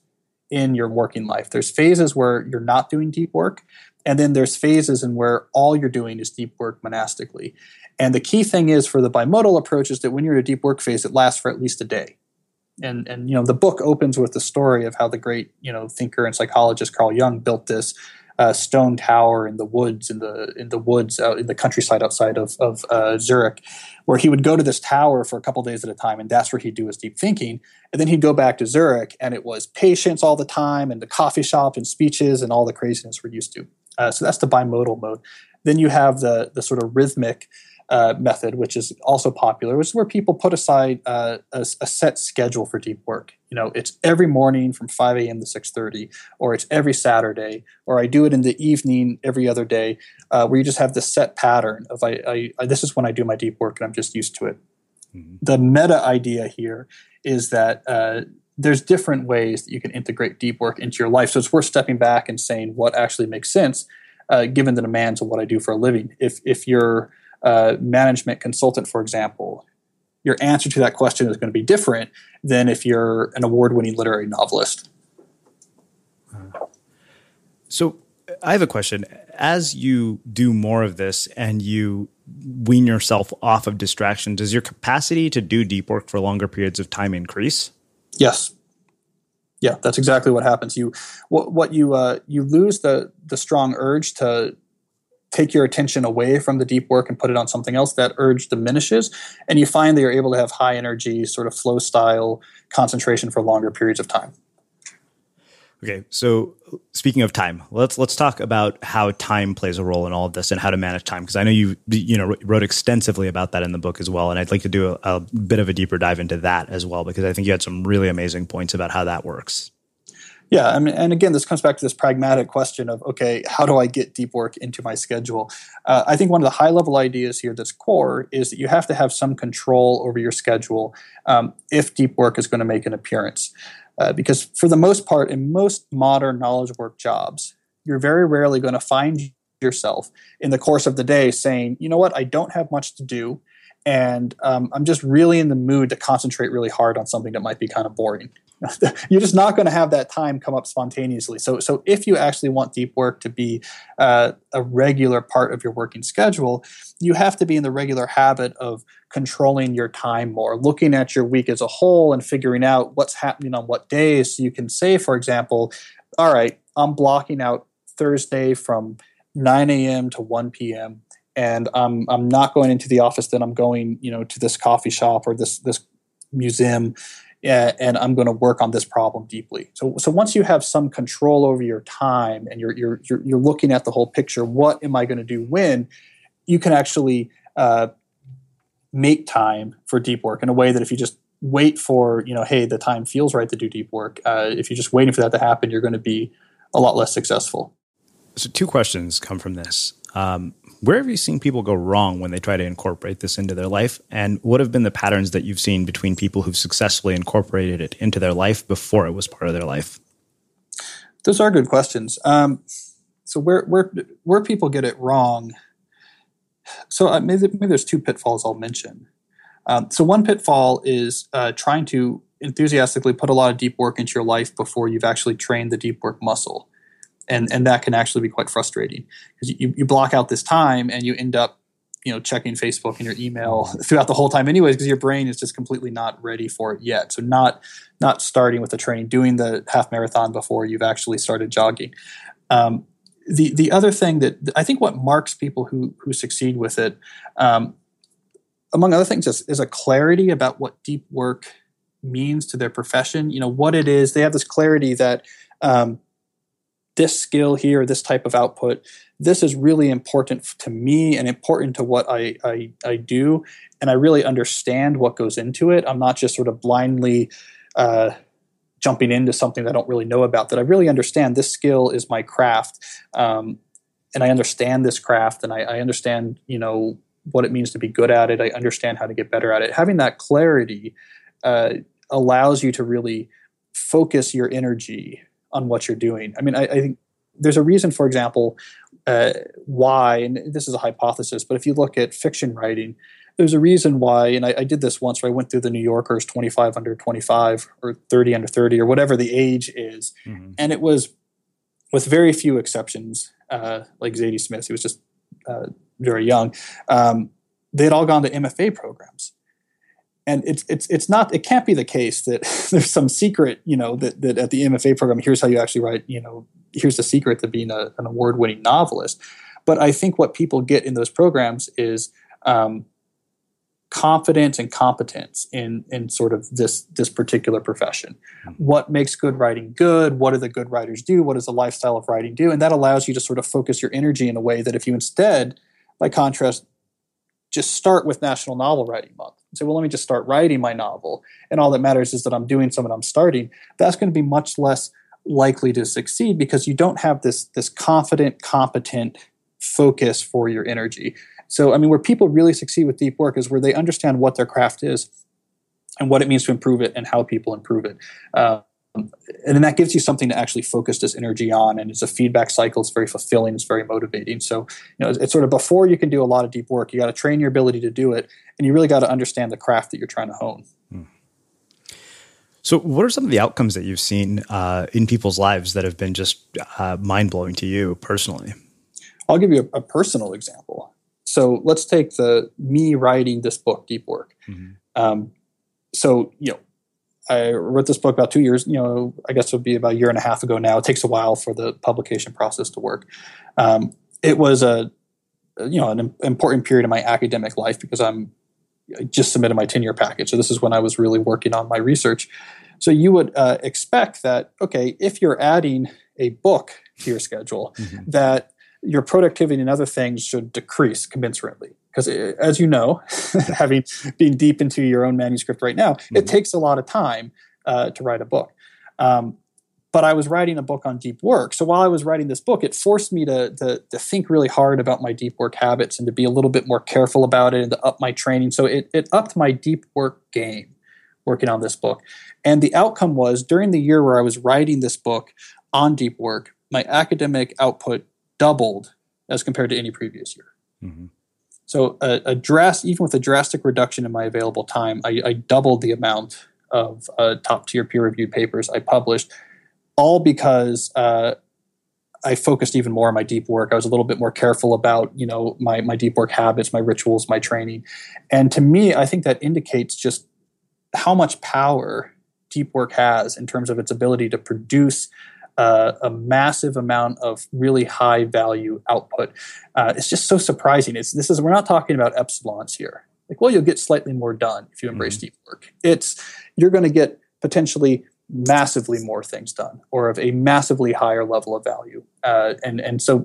in your working life. There's phases where you're not doing deep work, and then there's phases in where all you're doing is deep work monastically. And the key thing is for the bimodal approach is that when you're in a deep work phase, it lasts for at least a day. And, and you know, the book opens with the story of how the great, you know, thinker and psychologist Carl Jung built this uh, stone tower in the woods, in the in the woods, out in the countryside outside of, of uh, Zurich, where he would go to this tower for a couple days at a time, and that's where he'd do his deep thinking. And then he'd go back to Zurich, and it was patience all the time, and the coffee shop, and speeches, and all the craziness we're used to. Uh, so that's the bimodal mode. Then you have the the sort of rhythmic Uh, method, which is also popular, which is where people put aside uh, a, a set schedule for deep work. You know, it's every morning from five a.m. to six thirty, or it's every Saturday, or I do it in the evening every other day, uh, where you just have this set pattern of I, I, I this is when I do my deep work and I'm just used to it. Mm-hmm. The meta idea here is that uh, there's different ways that you can integrate deep work into your life. So it's worth stepping back and saying what actually makes sense uh, given the demands of what I do for a living. If if you're Uh, management consultant, for example, your answer to that question is going to be different than if you're an award-winning literary novelist. Uh, so I have a question. As you do more of this and you wean yourself off of distraction, does your capacity to do deep work for longer periods of time increase? Yes. Yeah, that's exactly what happens. You, what, what you, uh, you lose the, the strong urge to take your attention away from the deep work and put it on something else. That urge diminishes, and you find that you're able to have high energy, sort of flow style concentration for longer periods of time. Okay, so speaking of time, let's let's talk about how time plays a role in all of this and how to manage time, because I know you you know wrote extensively about that in the book as well, and I'd like to do a, a bit of a deeper dive into that as well, because I think you had some really amazing points about how that works. Yeah, I mean, and again, this comes back to this pragmatic question of, okay, how do I get deep work into my schedule? Uh, I think one of the high-level ideas here that's core is that you have to have some control over your schedule um, if deep work is going to make an appearance. Uh, because for the most part, in most modern knowledge work jobs, you're very rarely going to find yourself in the course of the day saying, you know what, I don't have much to do, and um, I'm just really in the mood to concentrate really hard on something that might be kind of boring. You're just not going to have that time come up spontaneously. So so if you actually want deep work to be uh, a regular part of your working schedule, you have to be in the regular habit of controlling your time more, looking at your week as a whole and figuring out what's happening on what days. So you can say, for example, all right, I'm blocking out Thursday from nine a.m. to one p.m. and I'm I'm not going into the office, then I'm going, you know, to this coffee shop or this this museum. And I'm going to work on this problem deeply. So, so once you have some control over your time and you're you're you're, you're looking at the whole picture, what am I going to do when? You can actually uh, make time for deep work in a way that if you just wait for, you know, hey, the time feels right to do deep work. Uh, if you're just waiting for that to happen, you're going to be a lot less successful. So, two questions come from this. Um, where have you seen people go wrong when they try to incorporate this into their life? And what have been the patterns that you've seen between people who've successfully incorporated it into their life before it was part of their life? Those are good questions. Um, so where, where, where people get it wrong. So uh, maybe, maybe there's two pitfalls I'll mention. Um, so one pitfall is uh, trying to enthusiastically put a lot of deep work into your life before you've actually trained the deep work muscle. And and that can actually be quite frustrating because you, you block out this time and you end up, you know, checking Facebook and your email throughout the whole time anyways, because your brain is just completely not ready for it yet. So not not starting with the training, doing the half marathon before you've actually started jogging. Um, the the other thing that I think what marks people who who succeed with it, um, among other things, is, is a clarity about what deep work means to their profession. You know, what it is. They have this clarity that um, this skill here, this type of output, this is really important to me and important to what I, I, I do. And I really understand what goes into it. I'm not just sort of blindly uh, jumping into something that I don't really know about, that I really understand this skill is my craft. Um, and I understand this craft, and I, I understand, you know, what it means to be good at it. I understand how to get better at it. Having that clarity uh, allows you to really focus your energy on what you're doing. I mean, I, I think there's a reason, for example, uh, why, and this is a hypothesis, but if you look at fiction writing, there's a reason why, and I, I did this once where I went through the New Yorker's twenty-five under twenty-five or thirty under thirty or whatever the age is. Mm-hmm. And it was, with very few exceptions, uh, like Zadie Smith, who was just uh, very young, um, they had all gone to M F A programs. And it's it's it's not it can't be the case that there's some secret, you know, that that at the M F A program, here's how you actually write, you know, here's the secret to being a, an award-winning novelist. But I think what people get in those programs is um, confidence and competence in in sort of this this particular profession. What makes good writing good? What do the good writers do? What does the lifestyle of writing do? And that allows you to sort of focus your energy in a way that if you instead, by contrast, just start with National Novel Writing Month and say, well, let me just start writing my novel, and all that matters is that I'm doing something, I'm starting, that's going to be much less likely to succeed because you don't have this this confident, competent focus for your energy. So, I mean, where people really succeed with deep work is where they understand what their craft is and what it means to improve it and how people improve it. Um, and then that gives you something to actually focus this energy on, and it's a feedback cycle. It's very fulfilling. It's very motivating. So, you know, it's sort of before you can do a lot of deep work, you got to train your ability to do it, and you really got to understand the craft that you're trying to hone. Mm. So what are some of the outcomes that you've seen uh, in people's lives that have been just uh, mind-blowing to you personally? I'll give you a, a personal example. So let's take the me writing this book, Deep Work. Mm-hmm. Um, so, you know, I wrote this book about two years, you know, I guess it would be about a year and a half ago now. It takes a while for the publication process to work. Um, it was a, you know, an important period in my academic life because I'm I just submitted my tenure package. So this is when I was really working on my research. So you would uh, expect that, okay, if you're adding a book to your schedule, mm-hmm. that your productivity and other things should decrease commensurately. Because as you know, having been deep into your own manuscript right now, mm-hmm. it takes a lot of time uh, to write a book. Um, but I was writing a book on deep work. So while I was writing this book, it forced me to, to, to think really hard about my deep work habits and to be a little bit more careful about it and to up my training. So it, it upped my deep work game working on this book. And the outcome was during the year where I was writing this book on deep work, my academic output doubled as compared to any previous year. Mm-hmm. So a, a drastic, even with a drastic reduction in my available time, I, I doubled the amount of uh, top-tier peer-reviewed papers I published, all because uh, I focused even more on my deep work. I was a little bit more careful about, you know, my, my deep work habits, my rituals, my training. And to me, I think that indicates just how much power deep work has in terms of its ability to produce Uh, a massive amount of really high value output. Uh, it's just so surprising. It's this is we're not talking about epsilons here. Like, well, you'll get slightly more done if you embrace mm-hmm. deep work. It's you're going to get potentially massively more things done, or of a massively higher level of value. Uh, and and so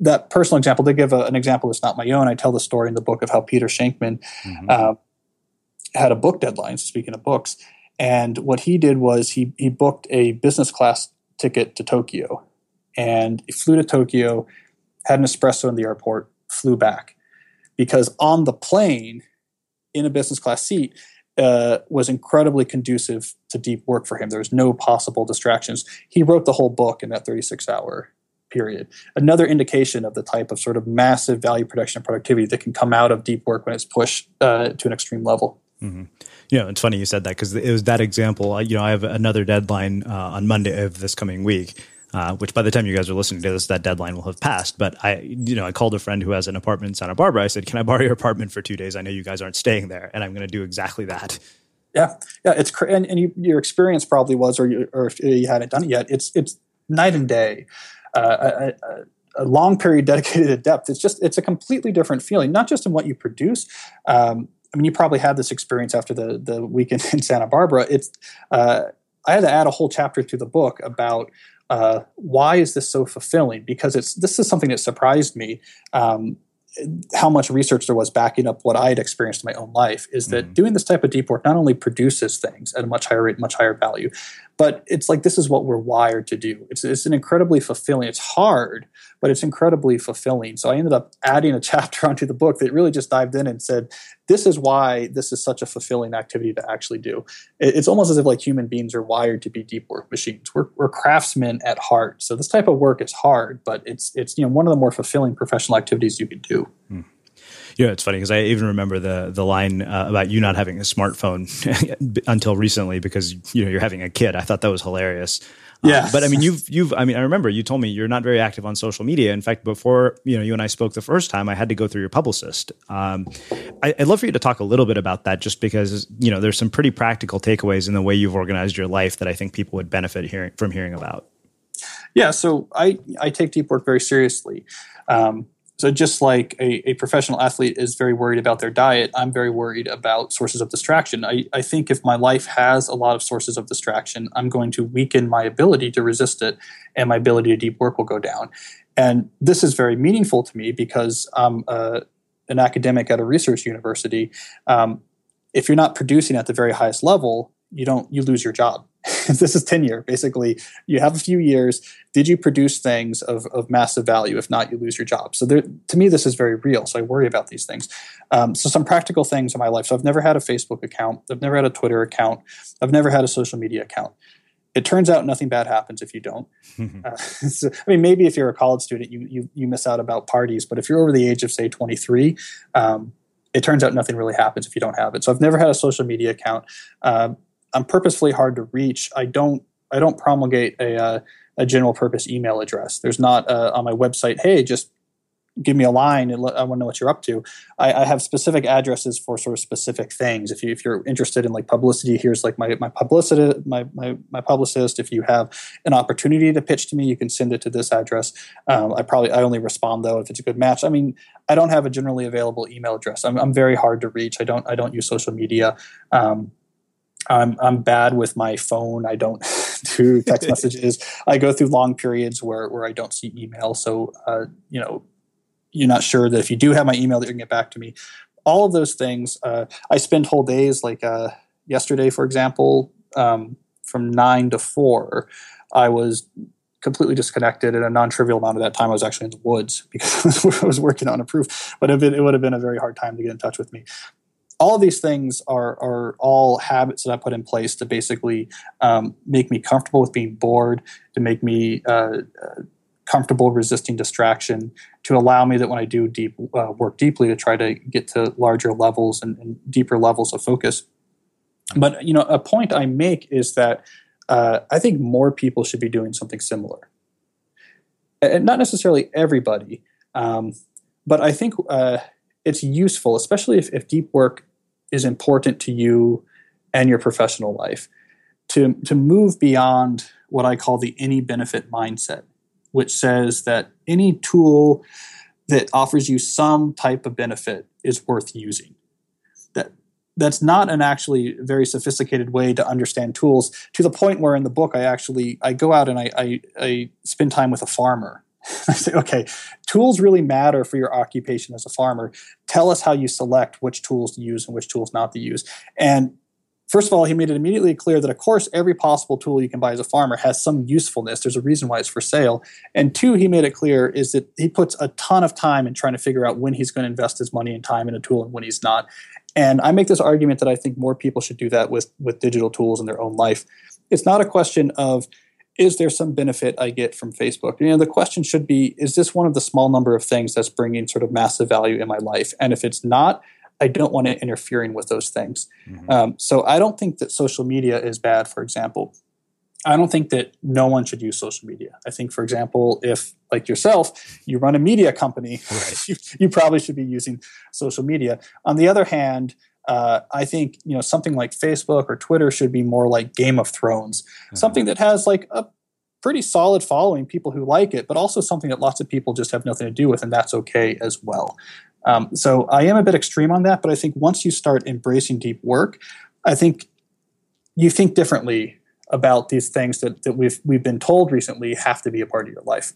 that personal example, to give a, an example that's not my own, I tell the story in the book of how Peter Shankman mm-hmm. uh, had a book deadline. Speaking of books, and what he did was he he booked a business class ticket to Tokyo, and he flew to Tokyo, had an espresso in the airport, flew back, because on the plane in a business class seat uh, was incredibly conducive to deep work for him. There was no possible distractions. He wrote the whole book in that thirty-six hour period. Another indication of the type of sort of massive value production and productivity that can come out of deep work when it's pushed uh, to an extreme level. Mm-hmm. You know, it's funny you said that because it was that example. You know, I have another deadline uh, on Monday of this coming week, uh, which by the time you guys are listening to this, that deadline will have passed. But I, you know, I called a friend who has an apartment in Santa Barbara. I said, can I borrow your apartment for two days? I know you guys aren't staying there, and I'm going to do exactly that. Yeah. Yeah. It's cr- and, and you, your experience probably was, or you, or if you hadn't done it yet, it's, it's night and day. Uh, I, I, a long period dedicated to depth. It's just, it's a completely different feeling, not just in what you produce, um, I mean, you probably had this experience after the, the weekend in Santa Barbara. It's uh, I had to add a whole chapter to the book about uh, why is this so fulfilling? Because it's this is something that surprised me, um, how much research there was backing up what I had experienced in my own life, is that mm-hmm. doing this type of deep work not only produces things at a much higher rate, much higher value, but it's like this is what we're wired to do. It's, it's an incredibly fulfilling, it's hard, but it's incredibly fulfilling. So I ended up adding a chapter onto the book that really just dived in and said, this is why this is such a fulfilling activity to actually do. It, it's almost as if like human beings are wired to be deep work machines. We're, we're craftsmen at heart. So this type of work is hard, but it's, it's, you know, one of the more fulfilling professional activities you could do. Hmm. Yeah, it's funny because I even remember the the line uh, about you not having a smartphone until recently because you know you're having a kid. I thought that was hilarious. Yeah, um, but I mean, you've you've I mean, I remember you told me you're not very active on social media. In fact, before you know you and I spoke the first time, I had to go through your publicist. Um, I, I'd love for you to talk a little bit about that, just because you know there's some pretty practical takeaways in the way you've organized your life that I think people would benefit hearing from hearing about. Yeah, so I I take deep work very seriously. Um, So just like a, a professional athlete is very worried about their diet, I'm very worried about sources of distraction. I, I think if my life has a lot of sources of distraction, I'm going to weaken my ability to resist it, and my ability to deep work will go down. And this is very meaningful to me because I'm a, an academic at a research university. Um, if you're not producing at the very highest level, you don't you lose your job. This is tenure. Basically, you have a few years. Did you produce things of, of massive value? If not, you lose your job. So there, to me, this is very real. So I worry about these things. Um, so some practical things in my life. So I've never had a Facebook account. I've never had a Twitter account. I've never had a social media account. It turns out nothing bad happens if you don't. Mm-hmm. Uh, so, I mean, maybe if you're a college student, you, you you miss out about parties. But if you're over the age of, say, twenty-three, um, it turns out nothing really happens if you don't have it. So I've never had a social media account. Um, I'm purposefully hard to reach. I don't. I don't promulgate a uh, a general purpose email address. There's not uh, on my website. Hey, just give me a line, and let, I want to know what you're up to. I, I have specific addresses for sort of specific things. If you if you're interested in like publicity, here's like my my publicist my my my publicist. If you have an opportunity to pitch to me, you can send it to this address. Um, I probably I only respond though if it's a good match. I mean, I don't have a generally available email address. I'm I'm very hard to reach. I don't I don't use social media. Um, I'm I'm bad with my phone. I don't do text messages. I go through long periods where, where I don't see email. So, uh, you know, you're not sure that if you do have my email that you're going to get back to me. All of those things. Uh, I spend whole days, like uh, yesterday, for example, um, from nine to four, I was completely disconnected, and a non-trivial amount of that time I was actually in the woods because I was working on a proof. But it, it would have been a very hard time to get in touch with me. All of these things are are all habits that I put in place to basically um, make me comfortable with being bored, to make me uh, comfortable resisting distraction, to allow me that when I do deep uh, work deeply to try to get to larger levels and, and deeper levels of focus. But you know, a point I make is that uh, I think more people should be doing something similar, and not necessarily everybody, um, but I think uh, it's useful, especially if, if deep work is important to you and your professional life, to, to move beyond what I call the any benefit mindset, which says that any tool that offers you some type of benefit is worth using. That that's not an actually very sophisticated way to understand tools, to the point where in the book I actually I go out and I I, I spend time with a farmer. I say, okay, tools really matter for your occupation as a farmer. Tell us how you select which tools to use and which tools not to use. And first of all, he made it immediately clear that, of course, every possible tool you can buy as a farmer has some usefulness. There's a reason why it's for sale. And two, he made it clear is that he puts a ton of time in trying to figure out when he's going to invest his money and time in a tool and when he's not. And I make this argument that I think more people should do that with, with digital tools in their own life. It's not a question of, is there some benefit I get from Facebook? You know, the question should be, is this one of the small number of things that's bringing sort of massive value in my life? And if it's not, I don't want it interfering with those things. Mm-hmm. Um, so I don't think that social media is bad, for example. I don't think that no one should use social media. I think, for example, if, like yourself, you run a media company, right. you, you probably should be using social media. On the other hand, Uh, I think you know something like Facebook or Twitter should be more like Game of Thrones, mm-hmm. something that has like a pretty solid following, people who like it, but also something that lots of people just have nothing to do with, and that's okay as well. Um, so I am a bit extreme on that, but I think once you start embracing deep work, I think you think differently about these things that, that we've we've been told recently have to be a part of your life.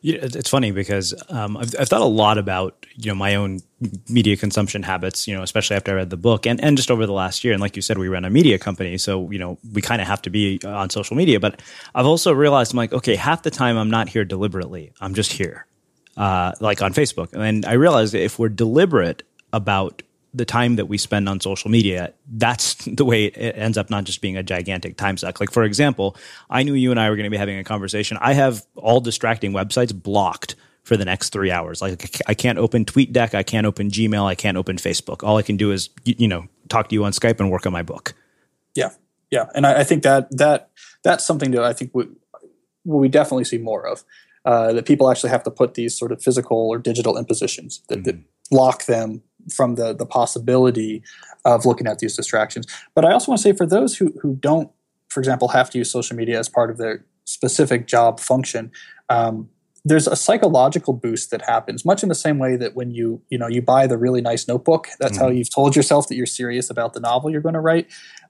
Yeah, it's funny because um, I've, I've thought a lot about, you know, my own media consumption habits, you know, especially after I read the book and, and just over the last year. And like you said, we run a media company. So, you know, we kind of have to be on social media. But I've also realized, I'm like, okay, half the time I'm not here deliberately. I'm just here, uh, like on Facebook. And I realized that if we're deliberate about the time that we spend on social media, that's the way it ends up not just being a gigantic time suck. Like, for example, I knew you and I were going to be having a conversation. I have all distracting websites blocked for the next three hours. Like, I can't open TweetDeck. I can't open Gmail. I can't open Facebook. All I can do is, you know, talk to you on Skype and work on my book. Yeah. Yeah. And I, I think that, that, that's something that I think we, we definitely see more of, uh, that people actually have to put these sort of physical or digital impositions that, mm-hmm. that block them from the the possibility of looking at these distractions. But I also want to say for those who who don't, for example, have to use social media as part of their specific job function, um, there's a psychological boost that happens, much in the same way that when you you know you buy the really nice notebook, that's mm-hmm. how you've told yourself that you're serious about the novel you're going to write.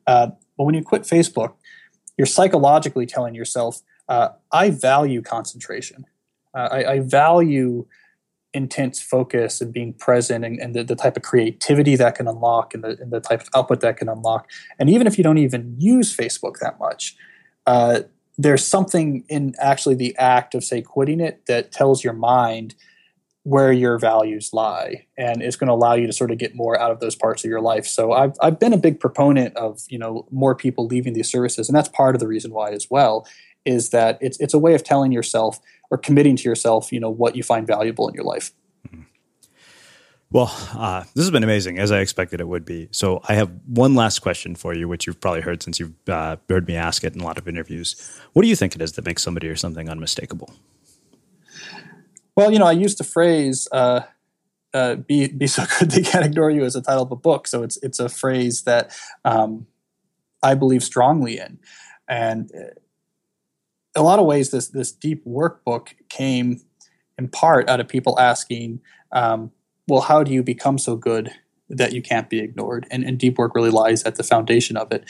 Uh, but when you quit Facebook, you're psychologically telling yourself, uh, I value concentration. Uh, I, I value intense focus and being present and, and the, the type of creativity that can unlock and the, and the type of output that can unlock. And even if you don't even use Facebook that much, uh, there's something in actually the act of, say, quitting it that tells your mind where your values lie, and it's going to allow you to sort of get more out of those parts of your life. So I've, I've been a big proponent of, you know, more people leaving these services. And that's part of the reason why as well, is that it's it's a way of telling yourself or committing to yourself, you know, what you find valuable in your life. Well, uh, this has been amazing, as I expected it would be. So I have one last question for you, which you've probably heard since you've uh, heard me ask it in a lot of interviews. What do you think it is that makes somebody or something unmistakable? Well, you know, I used the phrase, uh, uh, be, be so good they can't ignore you as a title of a book. So it's, it's a phrase that um, I believe strongly in. And uh, in a lot of ways, this this deep workbook came in part out of people asking, um, well, how do you become so good that you can't be ignored? And, and deep work really lies at the foundation of it.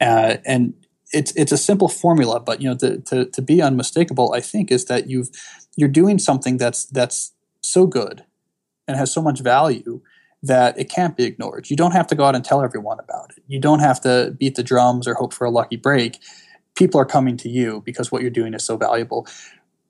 Uh, and it's it's a simple formula, but, you know, to, to to be unmistakable, I think, is that you've you're doing something that's that's so good and has so much value that it can't be ignored. You don't have to go out and tell everyone about it. You don't have to beat the drums or hope for a lucky break. People are coming to you because what you're doing is so valuable.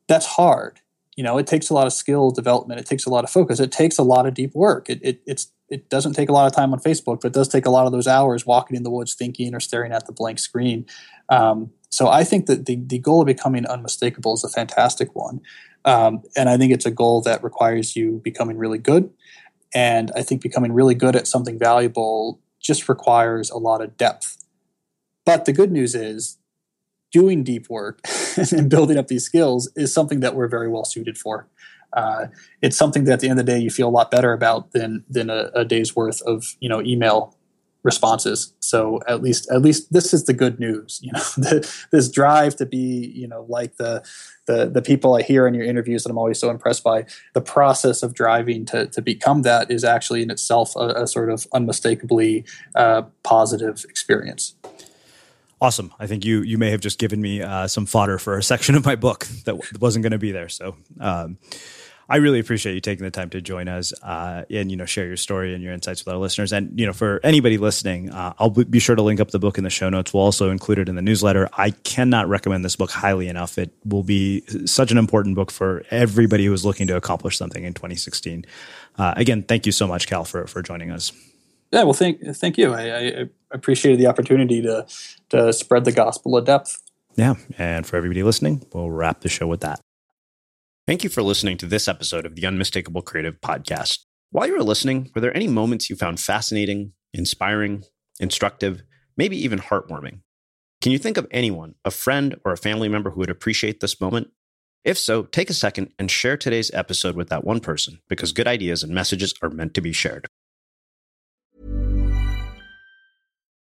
That's hard. You know, it takes a lot of skill development. It takes a lot of focus. It takes a lot of deep work. It it it's, it doesn't take a lot of time on Facebook, but it does take a lot of those hours walking in the woods thinking or staring at the blank screen. Um, so I think that the, the goal of becoming unmistakable is a fantastic one. Um, and I think it's a goal that requires you becoming really good. And I think becoming really good at something valuable just requires a lot of depth. But the good news is, doing deep work and building up these skills is something that we're very well suited for. Uh, it's something that at the end of the day you feel a lot better about than than a, a day's worth of, you know, email responses. So at least at least this is the good news. You know, the, this drive to be, you know, like the the the people I hear in your interviews that I'm always so impressed by. The process of driving to to become that is actually in itself a, a sort of unmistakably uh, positive experience. Awesome. I think you you may have just given me uh, some fodder for a section of my book that w- wasn't going to be there. So um, I really appreciate you taking the time to join us uh, and, you know, share your story and your insights with our listeners. And, you know, for anybody listening, uh, I'll be sure to link up the book in the show notes. We'll also include it in the newsletter. I cannot recommend this book highly enough. It will be such an important book for everybody who is looking to accomplish something in twenty sixteen. Uh, again, thank you so much, Cal, for for joining us. Yeah, well, thank thank you. I, I appreciated the opportunity to to spread the gospel of depth. Yeah, and for everybody listening, we'll wrap the show with that. Thank you for listening to this episode of the Unmistakable Creative Podcast. While you were listening, were there any moments you found fascinating, inspiring, instructive, maybe even heartwarming? Can you think of anyone, a friend or a family member who would appreciate this moment? If so, take a second and share today's episode with that one person, because good ideas and messages are meant to be shared.